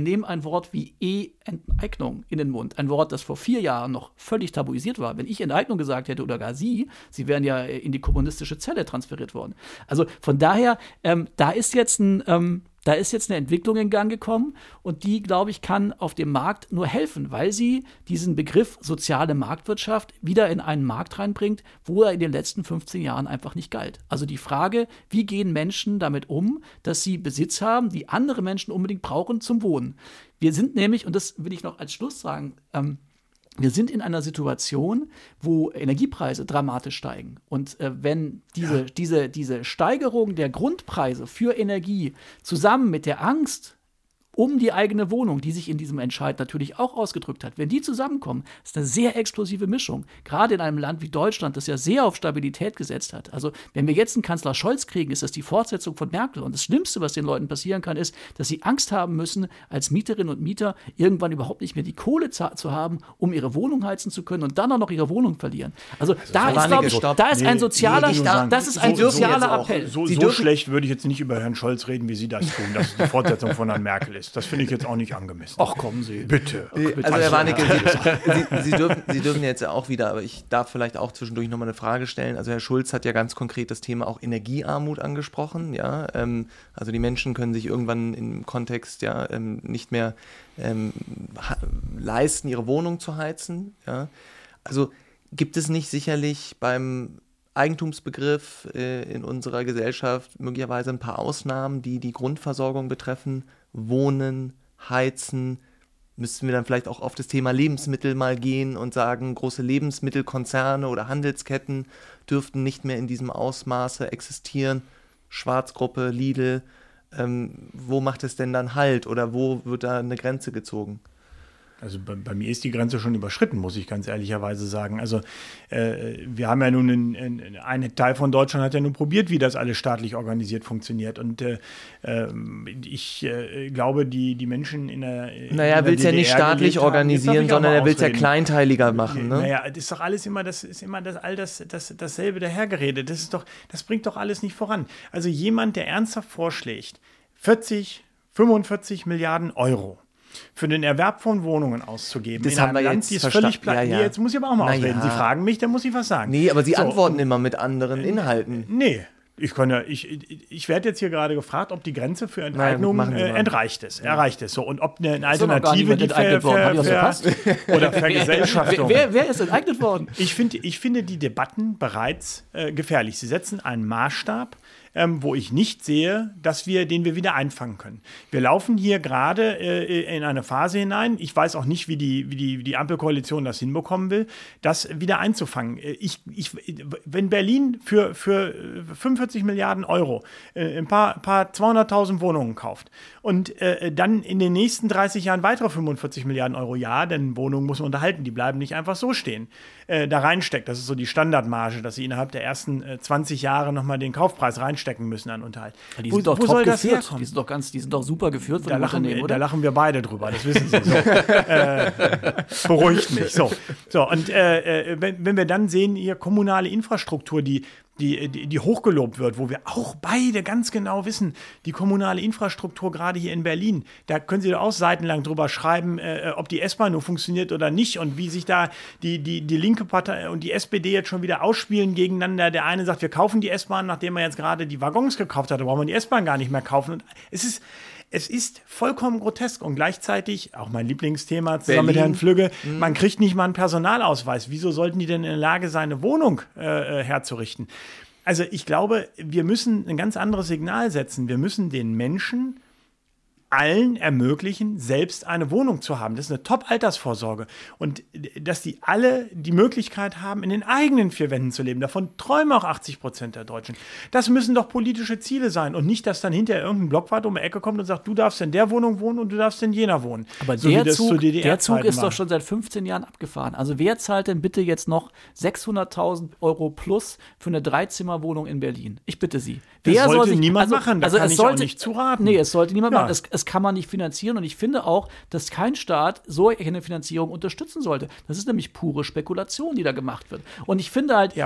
nehmen ein Wort wie Enteignung in den Mund. Ein Wort, das vor 4 Jahren noch völlig tabuisiert war. Wenn ich Enteignung gesagt hätte oder gar Sie wären ja in die kommunistische Zelle transferiert worden. Also von daher, da ist jetzt eine Entwicklung in Gang gekommen und die, glaube ich, kann auf dem Markt nur helfen, weil sie diesen Begriff soziale Marktwirtschaft wieder in einen Markt reinbringt, wo er in den letzten 15 Jahren einfach nicht galt. Also die Frage, wie gehen Menschen damit um, dass sie Besitz haben, die andere Menschen unbedingt brauchen zum Wohnen. Wir sind nämlich, und das will ich noch als Schluss sagen, wir sind in einer Situation, wo Energiepreise dramatisch steigen. Und wenn diese Steigerung der Grundpreise für Energie zusammen mit der Angst um die eigene Wohnung, die sich in diesem Entscheid natürlich auch ausgedrückt hat, wenn die zusammenkommen, ist eine sehr explosive Mischung. Gerade in einem Land wie Deutschland, das ja sehr auf Stabilität gesetzt hat. Also wenn wir jetzt einen Kanzler Scholz kriegen, ist das die Fortsetzung von Merkel. Und das Schlimmste, was den Leuten passieren kann, ist, dass sie Angst haben müssen, als Mieterinnen und Mieter irgendwann überhaupt nicht mehr die Kohle zu haben, um ihre Wohnung heizen zu können und dann auch noch ihre Wohnung verlieren. Also da ist ein sozialer Appell. So schlecht würde ich jetzt nicht über Herrn Scholz reden, wie Sie das tun, dass es die Fortsetzung von Herrn Merkel ist. Das finde ich jetzt auch nicht angemessen. Ach, kommen Sie. Bitte. Also, Herr Warnecke, Sie dürfen jetzt auch wieder, aber ich darf vielleicht auch zwischendurch nochmal eine Frage stellen. Also, Herr Schulz hat ja ganz konkret das Thema auch Energiearmut angesprochen. Ja? Also, die Menschen können sich irgendwann im Kontext nicht mehr leisten, ihre Wohnung zu heizen. Ja? Also, gibt es nicht sicherlich beim Eigentumsbegriff in unserer Gesellschaft möglicherweise ein paar Ausnahmen, die die Grundversorgung betreffen? Wohnen, heizen, müssten wir dann vielleicht auch auf das Thema Lebensmittel mal gehen und sagen, große Lebensmittelkonzerne oder Handelsketten dürften nicht mehr in diesem Ausmaße existieren. Schwarzgruppe, Lidl, wo macht es denn dann Halt oder wo wird da eine Grenze gezogen? Also bei mir ist die Grenze schon überschritten, muss ich ganz ehrlicherweise sagen. Also wir haben ja nun, ein Teil von Deutschland hat ja nun probiert, wie das alles staatlich organisiert funktioniert. Und ich glaube, die Menschen in der er will es ja nicht staatlich organisieren, sondern er will es ja kleinteiliger machen. Ne? Naja, das ist doch alles immer, dasselbe dahergeredet. Das bringt doch alles nicht voran. Also jemand, der ernsthaft vorschlägt, 40, 45 Milliarden Euro für den Erwerb von Wohnungen auszugeben. Das haben wir jetzt völlig platt. Ja. Nee, jetzt muss ich aber auch mal ausreden. Ja. Sie fragen mich, dann muss ich was sagen. Nee, aber Sie antworten immer mit anderen Inhalten. Nee. Ich werde jetzt hier gerade gefragt, ob die Grenze für Enteignung erreicht ist. So, und ob eine Alternative, die oder Vergesellschaftung. Wer ist enteignet worden? Ich finde die Debatten bereits gefährlich. Sie setzen einen Maßstab, wo ich nicht sehe, den wir wieder einfangen können. Wir laufen hier gerade in eine Phase hinein. Ich weiß auch nicht, wie die Ampelkoalition das hinbekommen will, das wieder einzufangen. Wenn Berlin für 45 45 Milliarden Euro ein paar 200.000 Wohnungen kauft und dann in den nächsten 30 Jahren weitere 45 Milliarden Euro, ja, denn Wohnungen muss man unterhalten, die bleiben nicht einfach so stehen, da reinsteckt. Das ist so die Standardmarge, dass sie innerhalb der ersten 20 Jahre nochmal den Kaufpreis reinstecken müssen an Unterhalt. Ja, die sind doch top geführt. Die sind doch super geführt von dem Unternehmen, oder? Da lachen wir beide drüber, das wissen Sie. So. Beruhigt mich. So und wenn wir dann sehen, hier kommunale Infrastruktur, die hochgelobt wird, wo wir auch beide ganz genau wissen, die kommunale Infrastruktur, gerade hier in Berlin, da können Sie auch seitenlang drüber schreiben, ob die S-Bahn nur funktioniert oder nicht und wie sich da die linke Partei und die SPD jetzt schon wieder ausspielen gegeneinander. Der eine sagt, wir kaufen die S-Bahn, nachdem man jetzt gerade die Waggons gekauft hat, da braucht man die S-Bahn gar nicht mehr kaufen. Und es ist vollkommen grotesk und gleichzeitig, auch mein Lieblingsthema zusammen Berlin mit Herrn Flügge, man kriegt nicht mal einen Personalausweis. Wieso sollten die denn in der Lage sein, eine Wohnung herzurichten? Also ich glaube, wir müssen ein ganz anderes Signal setzen. Wir müssen den Menschen allen ermöglichen, selbst eine Wohnung zu haben. Das ist eine Top-Altersvorsorge. Und dass die alle die Möglichkeit haben, in den eigenen vier Wänden zu leben. Davon träumen auch 80% der Deutschen. Das müssen doch politische Ziele sein und nicht, dass dann hinterher irgendein Blockwart um die Ecke kommt und sagt, du darfst in der Wohnung wohnen und du darfst in jener wohnen. Aber so der Zug ist doch schon seit 15 Jahren abgefahren. Also wer zahlt denn bitte jetzt noch 600.000 Euro plus für eine Dreizimmerwohnung in Berlin? Ich bitte Sie. Das sollte niemand machen. Da kann ich auch nicht zu raten. Nee, es sollte niemand machen. Das kann man nicht finanzieren und ich finde auch, dass kein Staat so eine Finanzierung unterstützen sollte. Das ist nämlich pure Spekulation, die da gemacht wird. Und ich finde halt, Der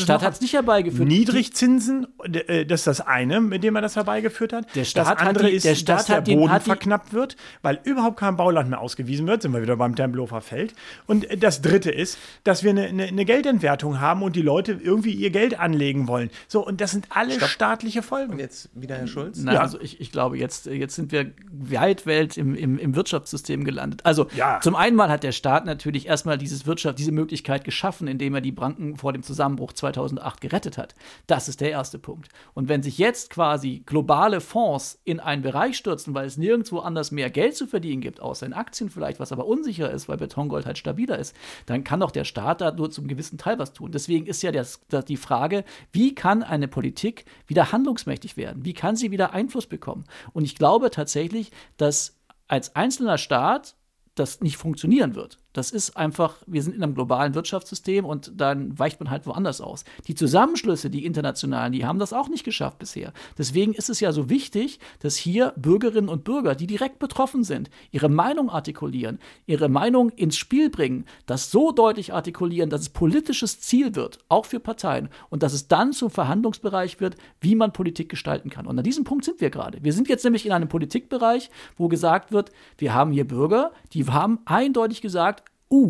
Staat hat es nicht herbeigeführt. Niedrigzinsen, das ist das eine, mit dem er das herbeigeführt hat. Der Staat hat, dass der Boden verknappt wird, weil überhaupt kein Bauland mehr ausgewiesen wird. Sind wir wieder beim Tempelhofer Feld. Und das dritte ist, dass wir eine Geldentwertung haben und die Leute irgendwie ihr Geld anlegen wollen. So, und das sind alle staatliche Folgen. Und jetzt wieder Herr Schulz? Nein. Also ich glaube, jetzt sind wir weit im Wirtschaftssystem gelandet. Also zum einen mal hat der Staat natürlich erstmal diese Möglichkeit geschaffen, indem er die Banken vor dem Zusammenbruch 2008 gerettet hat. Das ist der erste Punkt. Und wenn sich jetzt quasi globale Fonds in einen Bereich stürzen, weil es nirgendwo anders mehr Geld zu verdienen gibt, außer in Aktien vielleicht, was aber unsicher ist, weil Betongold halt stabiler ist, dann kann doch der Staat da nur zum gewissen Teil was tun. Deswegen ist ja die Frage, wie kann eine Politik wieder handlungsmächtig werden? Wie kann sie wieder Einfluss bekommen. Und ich glaube tatsächlich, dass als einzelner Staat das nicht funktionieren wird. Das ist einfach, wir sind in einem globalen Wirtschaftssystem und dann weicht man halt woanders aus. Die Zusammenschlüsse, die internationalen, die haben das auch nicht geschafft bisher. Deswegen ist es ja so wichtig, dass hier Bürgerinnen und Bürger, die direkt betroffen sind, ihre Meinung artikulieren, ihre Meinung ins Spiel bringen, das so deutlich artikulieren, dass es politisches Ziel wird, auch für Parteien und dass es dann zum Verhandlungsbereich wird, wie man Politik gestalten kann. Und an diesem Punkt sind wir gerade. Wir sind jetzt nämlich in einem Politikbereich, wo gesagt wird, wir haben hier Bürger, die haben eindeutig gesagt,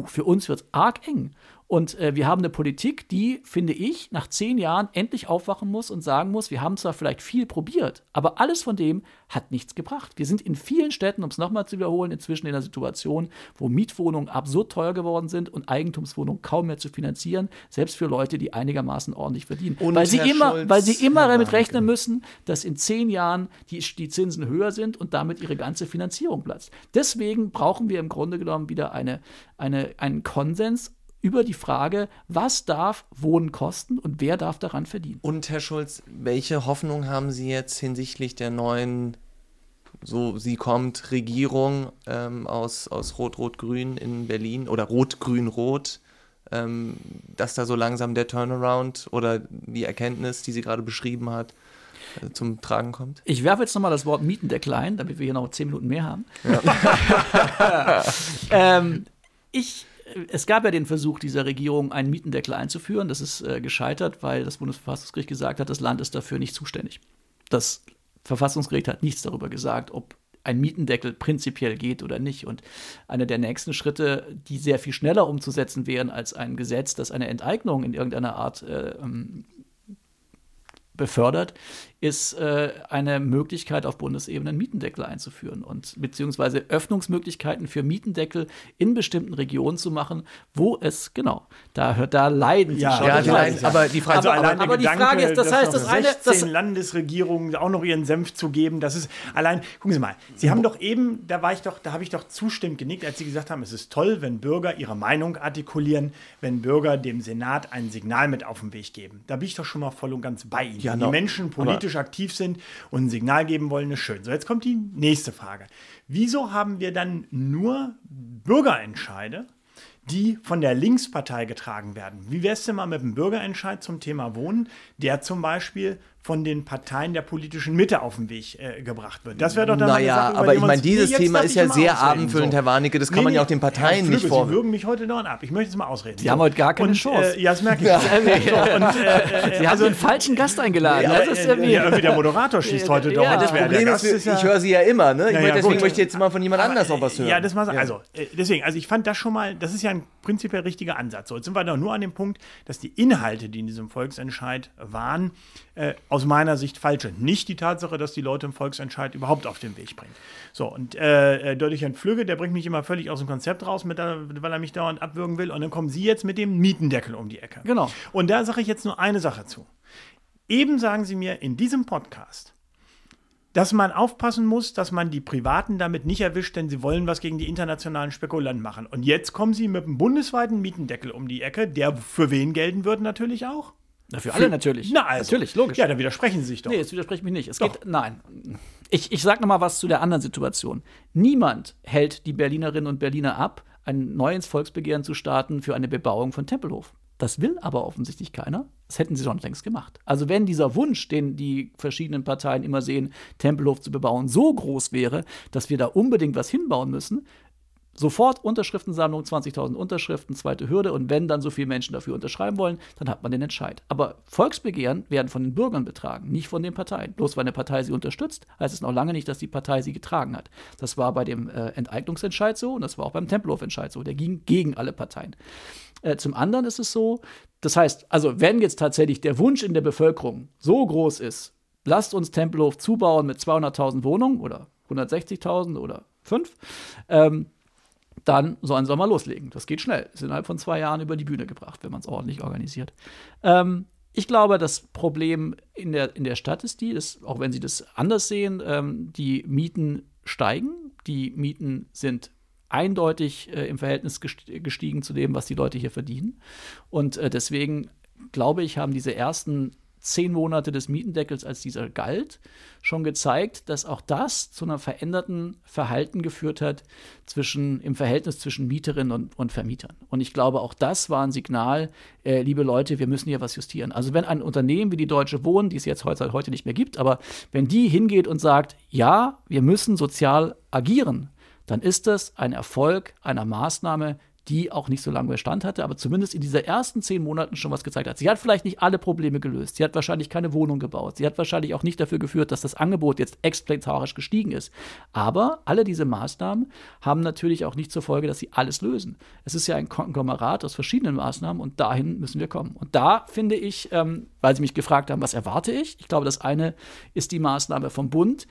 für uns wird es arg eng. Und wir haben eine Politik, die, finde ich, nach 10 Jahren endlich aufwachen muss und sagen muss, wir haben zwar vielleicht viel probiert, aber alles von dem hat nichts gebracht. Wir sind in vielen Städten, um es nochmal zu wiederholen, inzwischen in einer Situation, wo Mietwohnungen absurd teuer geworden sind und Eigentumswohnungen kaum mehr zu finanzieren, selbst für Leute, die einigermaßen ordentlich verdienen. Und weil sie immer damit rechnen müssen, dass in 10 Jahren die Zinsen höher sind und damit ihre ganze Finanzierung platzt. Deswegen brauchen wir im Grunde genommen wieder einen Konsens über die Frage, was darf Wohnen kosten und wer darf daran verdienen. Und Herr Schulz, welche Hoffnung haben Sie jetzt hinsichtlich der neuen, so sie kommt, Regierung aus Rot-Rot-Grün in Berlin oder Rot-Grün-Rot, dass da so langsam der Turnaround oder die Erkenntnis, die sie gerade beschrieben hat, zum Tragen kommt? Ich werfe jetzt nochmal das Wort Mietendeckel ein, damit wir hier noch 10 Minuten mehr haben. Ja. Es gab ja den Versuch dieser Regierung, einen Mietendeckel einzuführen. Das ist gescheitert, weil das Bundesverfassungsgericht gesagt hat, das Land ist dafür nicht zuständig. Das Verfassungsgericht hat nichts darüber gesagt, ob ein Mietendeckel prinzipiell geht oder nicht. Und einer der nächsten Schritte, die sehr viel schneller umzusetzen wären als ein Gesetz, das eine Enteignung in irgendeiner Art befördert, ist eine Möglichkeit, auf Bundesebene einen Mietendeckel einzuführen und beziehungsweise Öffnungsmöglichkeiten für Mietendeckel in bestimmten Regionen zu machen, wo es, genau, da leiden die Schotten. Ja, die leiden, aber die Frage, aber die Gedanke, Frage ist, das heißt, dass 16 Landesregierungen auch noch ihren Senf zu geben, das ist allein, gucken Sie mal, Sie haben doch eben, da habe ich doch zustimmend genickt, als Sie gesagt haben, es ist toll, wenn Bürger ihre Meinung artikulieren, wenn Bürger dem Senat ein Signal mit auf den Weg geben. Da bin ich doch schon mal voll und ganz bei Ihnen. Ja, die Menschen politisch aktiv sind und ein Signal geben wollen, ist schön. So, jetzt kommt die nächste Frage. Wieso haben wir dann nur Bürgerentscheide, die von der Linkspartei getragen werden? Wie wäre es denn mal mit einem Bürgerentscheid zum Thema Wohnen, der zum Beispiel von den Parteien der politischen Mitte auf den Weg gebracht wird? Das wäre doch dann eine Sache, aber ich meine, dieses Thema ist ja sehr abendfüllend, so. Herr Warnecke, das kann man ja auch den Parteien Flügge, nicht vorwerfen. Sie würgen mich heute dauernd ab. Ich möchte es mal ausreden. Sie haben heute gar keine Chance. Ja, das merke ich. Ja. Sie haben den falschen Gast eingeladen. Ja, das ist irgendwie der Moderator schießt heute dauernd. Ja, das Problem ist, ich höre Sie ja immer. Ne? Deswegen möchte ich jetzt mal von jemand anders noch was hören. Ja, das mal also. Deswegen, also ich fand das schon mal, das ist ja ein prinzipiell richtiger Ansatz. So, jetzt sind wir doch nur an dem Punkt, dass die Inhalte, die in diesem Volksentscheid waren, aus meiner Sicht falsch und nicht die Tatsache, dass die Leute im Volksentscheid überhaupt auf den Weg bringen. So, und Deutsche Flügge, der bringt mich immer völlig aus dem Konzept raus, weil er mich dauernd abwürgen will. Und dann kommen Sie jetzt mit dem Mietendeckel um die Ecke. Genau. Und da sage ich jetzt nur eine Sache zu. Eben sagen Sie mir in diesem Podcast, dass man aufpassen muss, dass man die Privaten damit nicht erwischt, denn sie wollen was gegen die internationalen Spekulanten machen. Und jetzt kommen Sie mit einem bundesweiten Mietendeckel um die Ecke, der für wen gelten würde natürlich auch? Na, für alle natürlich. Na also. Natürlich, logisch. Ja, dann widersprechen Sie sich doch. Nee, jetzt widerspreche ich mich nicht. Es geht, nein. Ich sage noch mal was zu der anderen Situation. Niemand hält die Berlinerinnen und Berliner ab, ein neues Volksbegehren zu starten für eine Bebauung von Tempelhof. Das will aber offensichtlich keiner. Das hätten sie schon längst gemacht. Also wenn dieser Wunsch, den die verschiedenen Parteien immer sehen, Tempelhof zu bebauen, so groß wäre, dass wir da unbedingt was hinbauen müssen, sofort Unterschriftensammlung, 20.000 Unterschriften, zweite Hürde. Und wenn dann so viele Menschen dafür unterschreiben wollen, dann hat man den Entscheid. Aber Volksbegehren werden von den Bürgern betragen, nicht von den Parteien. Bloß weil eine Partei sie unterstützt, heißt es noch lange nicht, dass die Partei sie getragen hat. Das war bei dem Enteignungsentscheid so und das war auch beim Tempelhof-Entscheid so. Der ging gegen alle Parteien. Zum anderen ist es so, das heißt, also wenn jetzt tatsächlich der Wunsch in der Bevölkerung so groß ist, lasst uns Tempelhof zubauen mit 200.000 Wohnungen oder 160.000 oder 5, dann sollen sie mal loslegen. Das geht schnell. Ist innerhalb von 2 Jahren über die Bühne gebracht, wenn man es ordentlich organisiert. Ich glaube, das Problem in der Stadt ist auch wenn Sie das anders sehen, die Mieten steigen. Die Mieten sind eindeutig im Verhältnis gestiegen zu dem, was die Leute hier verdienen. Und deswegen, glaube ich, haben diese ersten 10 Monate des Mietendeckels, als dieser galt, schon gezeigt, dass auch das zu einem veränderten Verhalten geführt hat im Verhältnis zwischen Mieterinnen und Vermietern. Und ich glaube, auch das war ein Signal, liebe Leute, wir müssen hier was justieren. Also wenn ein Unternehmen wie die Deutsche Wohnen, die es jetzt heute nicht mehr gibt, aber wenn die hingeht und sagt, ja, wir müssen sozial agieren, dann ist das ein Erfolg einer Maßnahme, die auch nicht so lange Bestand hatte, aber zumindest in dieser ersten 10 Monaten schon was gezeigt hat. Sie hat vielleicht nicht alle Probleme gelöst. Sie hat wahrscheinlich keine Wohnung gebaut. Sie hat wahrscheinlich auch nicht dafür geführt, dass das Angebot jetzt explizit gestiegen ist. Aber alle diese Maßnahmen haben natürlich auch nicht zur Folge, dass sie alles lösen. Es ist ja ein Konglomerat aus verschiedenen Maßnahmen und dahin müssen wir kommen. Und da finde ich, weil Sie mich gefragt haben, was erwarte ich? Ich glaube, das eine ist die Maßnahme vom Bund,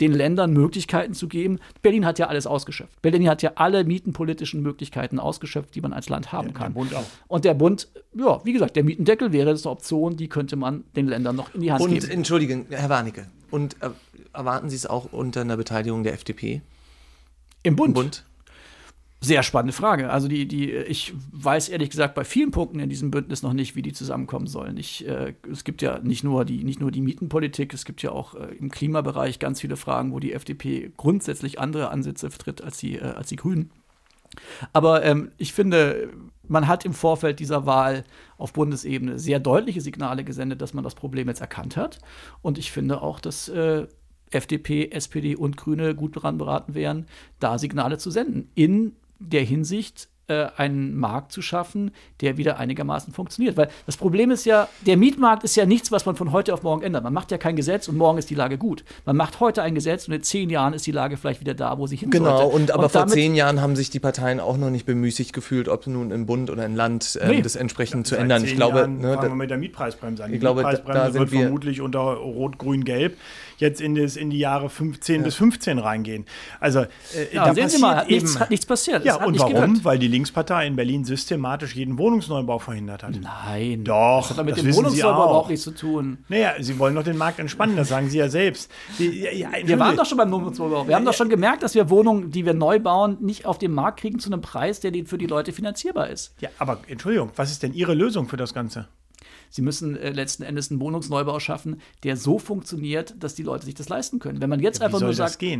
den Ländern Möglichkeiten zu geben. Berlin hat ja alles ausgeschöpft. Berlin hat ja alle mietenpolitischen Möglichkeiten ausgeschöpft, die man als Land haben kann. Der Bund auch. Und der Bund, ja, wie gesagt, der Mietendeckel wäre das eine Option, die könnte man den Ländern noch in die Hand geben. Und entschuldigen, Herr Warnecke, und erwarten Sie es auch unter einer Beteiligung der FDP? Im Bund? Im Bund? Sehr spannende Frage. Also ich weiß ehrlich gesagt bei vielen Punkten in diesem Bündnis noch nicht, wie die zusammenkommen sollen. Es gibt ja nicht nur die Mietenpolitik, es gibt ja auch im Klimabereich ganz viele Fragen, wo die FDP grundsätzlich andere Ansätze vertritt als die Grünen. Aber ich finde, man hat im Vorfeld dieser Wahl auf Bundesebene sehr deutliche Signale gesendet, dass man das Problem jetzt erkannt hat. Und ich finde auch, dass FDP, SPD und Grüne gut daran beraten wären, da Signale zu senden. In der Hinsicht, einen Markt zu schaffen, der wieder einigermaßen funktioniert. Weil das Problem ist ja, der Mietmarkt ist ja nichts, was man von heute auf morgen ändert. Man macht ja kein Gesetz und morgen ist die Lage gut. Man macht heute ein Gesetz und in 10 Jahren ist die Lage vielleicht wieder da, wo sie hin sollte. Genau, aber vor 10 Jahren haben sich die Parteien auch noch nicht bemüßigt gefühlt, ob nun im Bund oder im Land das entsprechend zu ändern. Ich glaube, fangen wir mit der Mietpreisbremse an. Die Mietpreisbremse wird vermutlich unter Rot, Grün, Gelb jetzt in die Jahre 15 bis 15 reingehen. Also da sehen Sie mal, hat nichts passiert. Ja, und warum? Weil die Linkspartei in Berlin systematisch jeden Wohnungsneubau verhindert hat. Nein. Doch, das hat mit dem Wohnungsneubau auch nichts zu tun. Naja, Sie wollen doch den Markt entspannen, das sagen Sie ja selbst. Wir waren doch schon beim Wohnungsneubau. Wir haben doch schon gemerkt, dass wir Wohnungen, die wir neu bauen, nicht auf den Markt kriegen zu einem Preis, der für die Leute finanzierbar ist. Ja, aber Entschuldigung, was ist denn Ihre Lösung für das Ganze? Sie müssen letzten Endes einen Wohnungsneubau schaffen, der so funktioniert, dass die Leute sich das leisten können. Wenn man jetzt einfach nur sagt, wie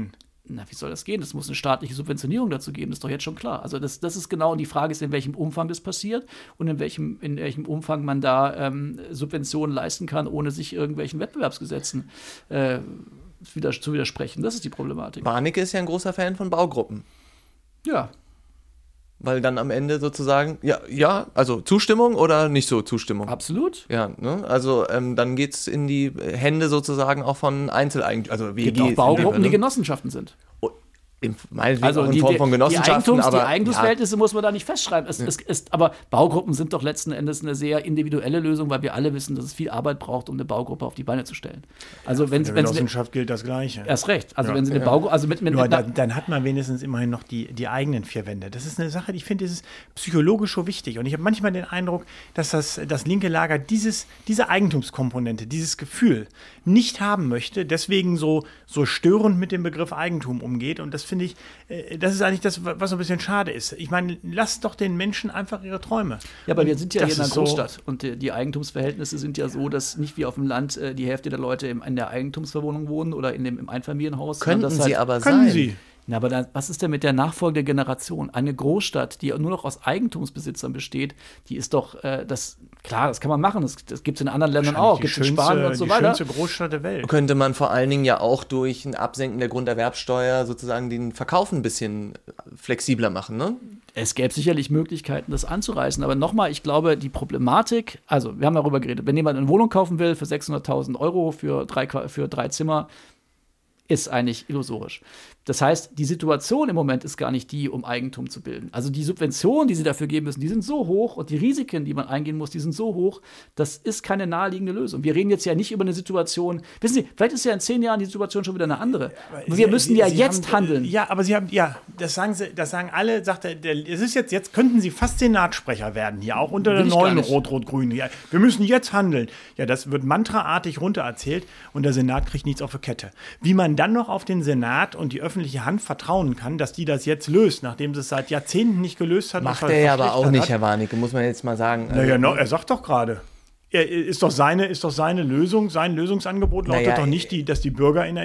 soll das gehen? Es muss eine staatliche Subventionierung dazu geben, das ist doch jetzt schon klar. Also das ist genau, und die Frage ist, in welchem Umfang das passiert und in welchem Umfang man da Subventionen leisten kann, ohne sich irgendwelchen Wettbewerbsgesetzen zu widersprechen. Das ist die Problematik. Warnecke ist ja ein großer Fan von Baugruppen. Ja. Weil dann am Ende sozusagen, also Zustimmung oder nicht so Zustimmung? Absolut. Ja, ne? Also dann geht es in die Hände sozusagen auch von Einzeleigentümern. Also es gibt auch Baugruppen, die Genossenschaften sind. In Form von Genossenschaften. Die Eigentumsverhältnisse muss man da nicht festschreiben. Aber Baugruppen sind doch letzten Endes eine sehr individuelle Lösung, weil wir alle wissen, dass es viel Arbeit braucht, um eine Baugruppe auf die Beine zu stellen. Also wenn in der Genossenschaft gilt das Gleiche. Erst recht. Also wenn Sie eine Baugruppe... Also dann hat man wenigstens immerhin noch die eigenen 4 Wände. Das ist eine Sache, die ich finde, das ist psychologisch so wichtig. Und ich habe manchmal den Eindruck, dass das linke Lager diese Eigentumskomponente, dieses Gefühl nicht haben möchte, deswegen so störend mit dem Begriff Eigentum umgeht. Und das finde ich, das ist eigentlich das, was ein bisschen schade ist. Ich meine, lasst doch den Menschen einfach ihre Träume. Ja, aber wir sind ja hier in einer Großstadt und die Eigentumsverhältnisse sind ja so, dass nicht wie auf dem Land die Hälfte der Leute in der Eigentumsverwohnung wohnen oder im Einfamilienhaus. Können sie. Na, aber was ist denn mit der nachfolgenden Generation? Eine Großstadt, die nur noch aus Eigentumsbesitzern besteht, die ist doch, das kann man machen, das gibt es in anderen Ländern auch, gibt es in Spanien und so weiter. Die schönste Großstadt der Welt. Könnte man vor allen Dingen ja auch durch ein Absenken der Grunderwerbsteuer sozusagen den Verkauf ein bisschen flexibler machen, ne? Es gäbe sicherlich Möglichkeiten, das anzureißen, aber nochmal, ich glaube, die Problematik, also wir haben darüber geredet, wenn jemand eine Wohnung kaufen will für 600.000 Euro für drei Zimmer, ist eigentlich illusorisch. Das heißt, die Situation im Moment ist gar nicht die, um Eigentum zu bilden. Also die Subventionen, die sie dafür geben müssen, die sind so hoch und die Risiken, die man eingehen muss, die sind so hoch, das ist keine naheliegende Lösung. Wir reden jetzt ja nicht über eine Situation, wissen Sie, vielleicht ist ja in 10 Jahren die Situation schon wieder eine andere. Ja, wir müssen jetzt handeln. Ja, aber Sie haben, das sagen alle, sagt der, es ist jetzt könnten Sie fast Senatssprecher werden, hier auch unter der neuen Rot-Rot-Grün. Ja, wir müssen jetzt handeln. Ja, das wird mantraartig runtererzählt und der Senat kriegt nichts auf die Kette. Wie man dann noch auf den Senat und die öffentliche Hand vertrauen kann, dass die das jetzt löst, nachdem sie es seit Jahrzehnten nicht gelöst hat. Macht er ja aber auch nicht, Herr Warnecke, muss man jetzt mal sagen. Naja, er sagt doch gerade. Ist doch seine Lösung, sein Lösungsangebot lautet doch nicht, dass die Bürger in der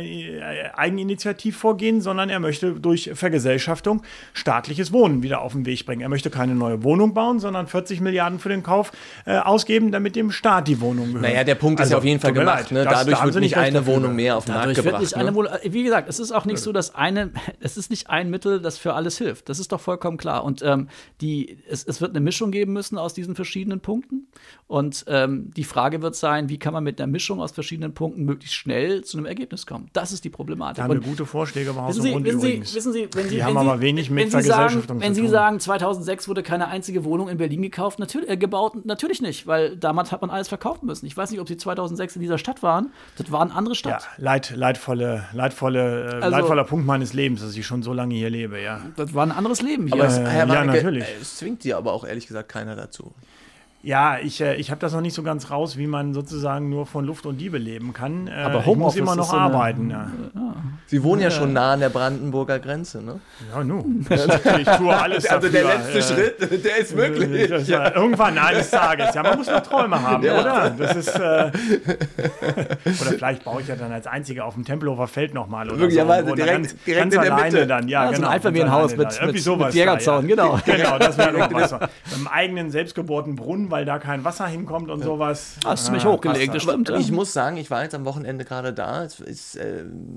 Eigeninitiativ vorgehen, sondern er möchte durch Vergesellschaftung staatliches Wohnen wieder auf den Weg bringen. Er möchte keine neue Wohnung bauen, sondern 40 Milliarden für den Kauf ausgeben, damit dem Staat die Wohnung gehört. Naja, der Punkt ist auf jeden Fall gemacht. Ne? Dadurch wird nicht eine Wohnung mehr auf den Markt gebracht. Wie gesagt, es ist auch nicht so, es ist nicht ein Mittel, das für alles hilft. Das ist doch vollkommen klar. Und es wird eine Mischung geben müssen aus diesen verschiedenen Punkten. Und die Frage wird sein, wie kann man mit einer Mischung aus verschiedenen Punkten möglichst schnell zu einem Ergebnis kommen? Das ist die Problematik. Da haben wir gute Vorschläge bei Haus und Grund übrigens. Wenn Sie sagen, 2006 wurde keine einzige Wohnung in Berlin gebaut, natürlich nicht, weil damals hat man alles verkaufen müssen. Ich weiß nicht, ob Sie 2006 in dieser Stadt waren. Das war eine andere Stadt. Ja, leidvoller Punkt meines Lebens, dass ich schon so lange hier lebe, ja. Das war ein anderes Leben hier. Aber Herr Warnecke, natürlich. Es zwingt Sie aber auch ehrlich gesagt keiner dazu. Ja, ich habe das noch nicht so ganz raus, wie man sozusagen nur von Luft und Liebe leben kann. Aber Homeoffice muss immer noch arbeiten. Sie wohnen ja schon nah an der Brandenburger Grenze, ne? Ja, nun. Ich tue alles dafür. Also der letzte Schritt, der ist möglich. Irgendwann eines Tages. Ja, man muss noch Träume haben, oder? Das ist, oder vielleicht baue ich ja dann als Einziger auf dem Tempelhofer Feld nochmal. Möglicherweise so. Direkt in der Mitte. Dann. Ja, genau. So ein Einfamilienhaus mit Jägerzaun, genau. Genau, das wäre noch was. Mit dem eigenen selbstgebohrten Brunnen, weil da kein Wasser hinkommt und sowas. Hast du mich hochgelegt, das stimmt. Ich muss sagen, ich war jetzt am Wochenende gerade da. Es ist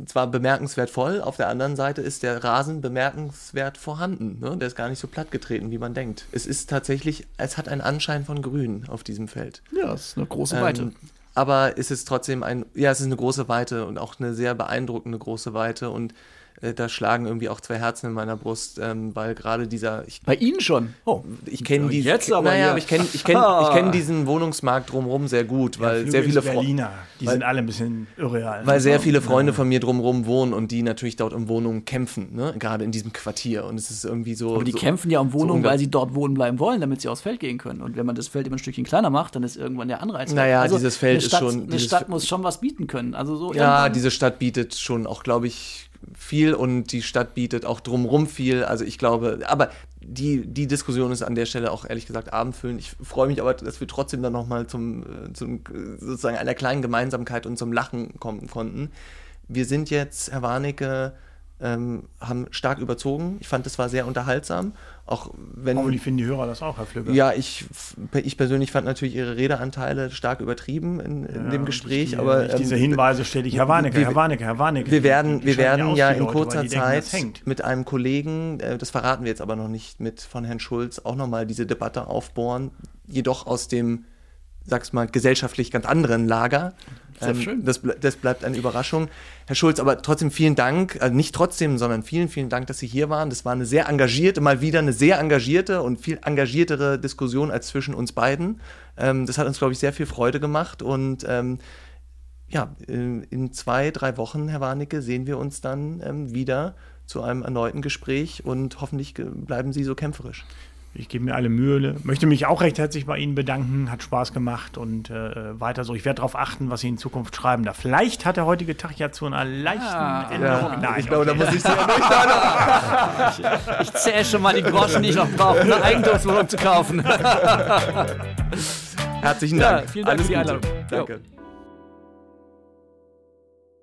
zwar bemerkenswert, bemerkenswert voll, auf der anderen Seite ist der Rasen bemerkenswert vorhanden. Ne? Der ist gar nicht so plattgetreten, wie man denkt. Es ist tatsächlich, es hat einen Anschein von Grün auf diesem Feld. Ja, es ist eine große Weite. Aber es ist trotzdem es ist eine große Weite und auch eine sehr beeindruckende große Weite und da schlagen irgendwie auch zwei Herzen in meiner Brust, weil gerade dieser... Bei Ihnen schon? Oh, ich kenne diesen... Jetzt aber ja. Aber ich kenne diesen Wohnungsmarkt drumherum sehr gut, weil sehr viele... Berliner, die sind alle ein bisschen irreal. Weil sehr viele Freunde von mir drumherum wohnen und die natürlich dort um Wohnungen kämpfen, ne? Gerade in diesem Quartier. Und es ist irgendwie so... Aber die kämpfen ja um Wohnungen, weil sie dort wohnen bleiben wollen, damit sie aufs Feld gehen können. Und wenn man das Feld immer ein Stückchen kleiner macht, dann ist irgendwann der Anreiz... Naja, also dieses Feld ist schon... Eine Stadt muss schon was bieten können. Also so ja, diese Stadt bietet schon auch, glaube ich... viel und die Stadt bietet auch drumrum viel, also ich glaube, aber die Diskussion ist an der Stelle auch ehrlich gesagt abendfüllend. Ich freue mich aber, dass wir trotzdem dann nochmal zum sozusagen einer kleinen Gemeinsamkeit und zum Lachen kommen konnten. Wir sind jetzt, Herr Warnecke, haben stark überzogen. Ich fand, das war sehr unterhaltsam. Auch wenn... Hoffentlich finden die Hörer das auch, Herr Flügge. Ja, ich persönlich fand natürlich Ihre Redeanteile stark übertrieben in dem Gespräch. Diese Hinweise stelle ich Herr Warnecke. Wir werden ja in kurzer Zeit mit einem Kollegen, das verraten wir jetzt aber noch nicht, von Herrn Schulz auch nochmal diese Debatte aufbohren, jedoch aus dem, sag's mal, gesellschaftlich ganz anderen Lager. Das bleibt eine Überraschung. Herr Schulz, aber trotzdem vielen Dank, nicht trotzdem, sondern vielen, vielen Dank, dass Sie hier waren. Das war mal wieder eine sehr engagierte und viel engagiertere Diskussion als zwischen uns beiden. Das hat uns, glaube ich, sehr viel Freude gemacht und in 2-3 Wochen, Herr Warnecke, sehen wir uns dann wieder zu einem erneuten Gespräch und hoffentlich bleiben Sie so kämpferisch. Ich gebe mir alle Mühe, möchte mich auch recht herzlich bei Ihnen bedanken, hat Spaß gemacht und weiter so. Ich werde darauf achten, was Sie in Zukunft schreiben darf. Vielleicht hat der heutige Tag ja zu einer leichten Änderung. Ja. Nein, ich glaube, da muss ich sehr durch. Ich zähle schon mal die Groschen, die ich noch brauche, um eine Eigentumswohnung zu kaufen. Herzlichen Dank. Vielen Dank für die Einladung. Danke.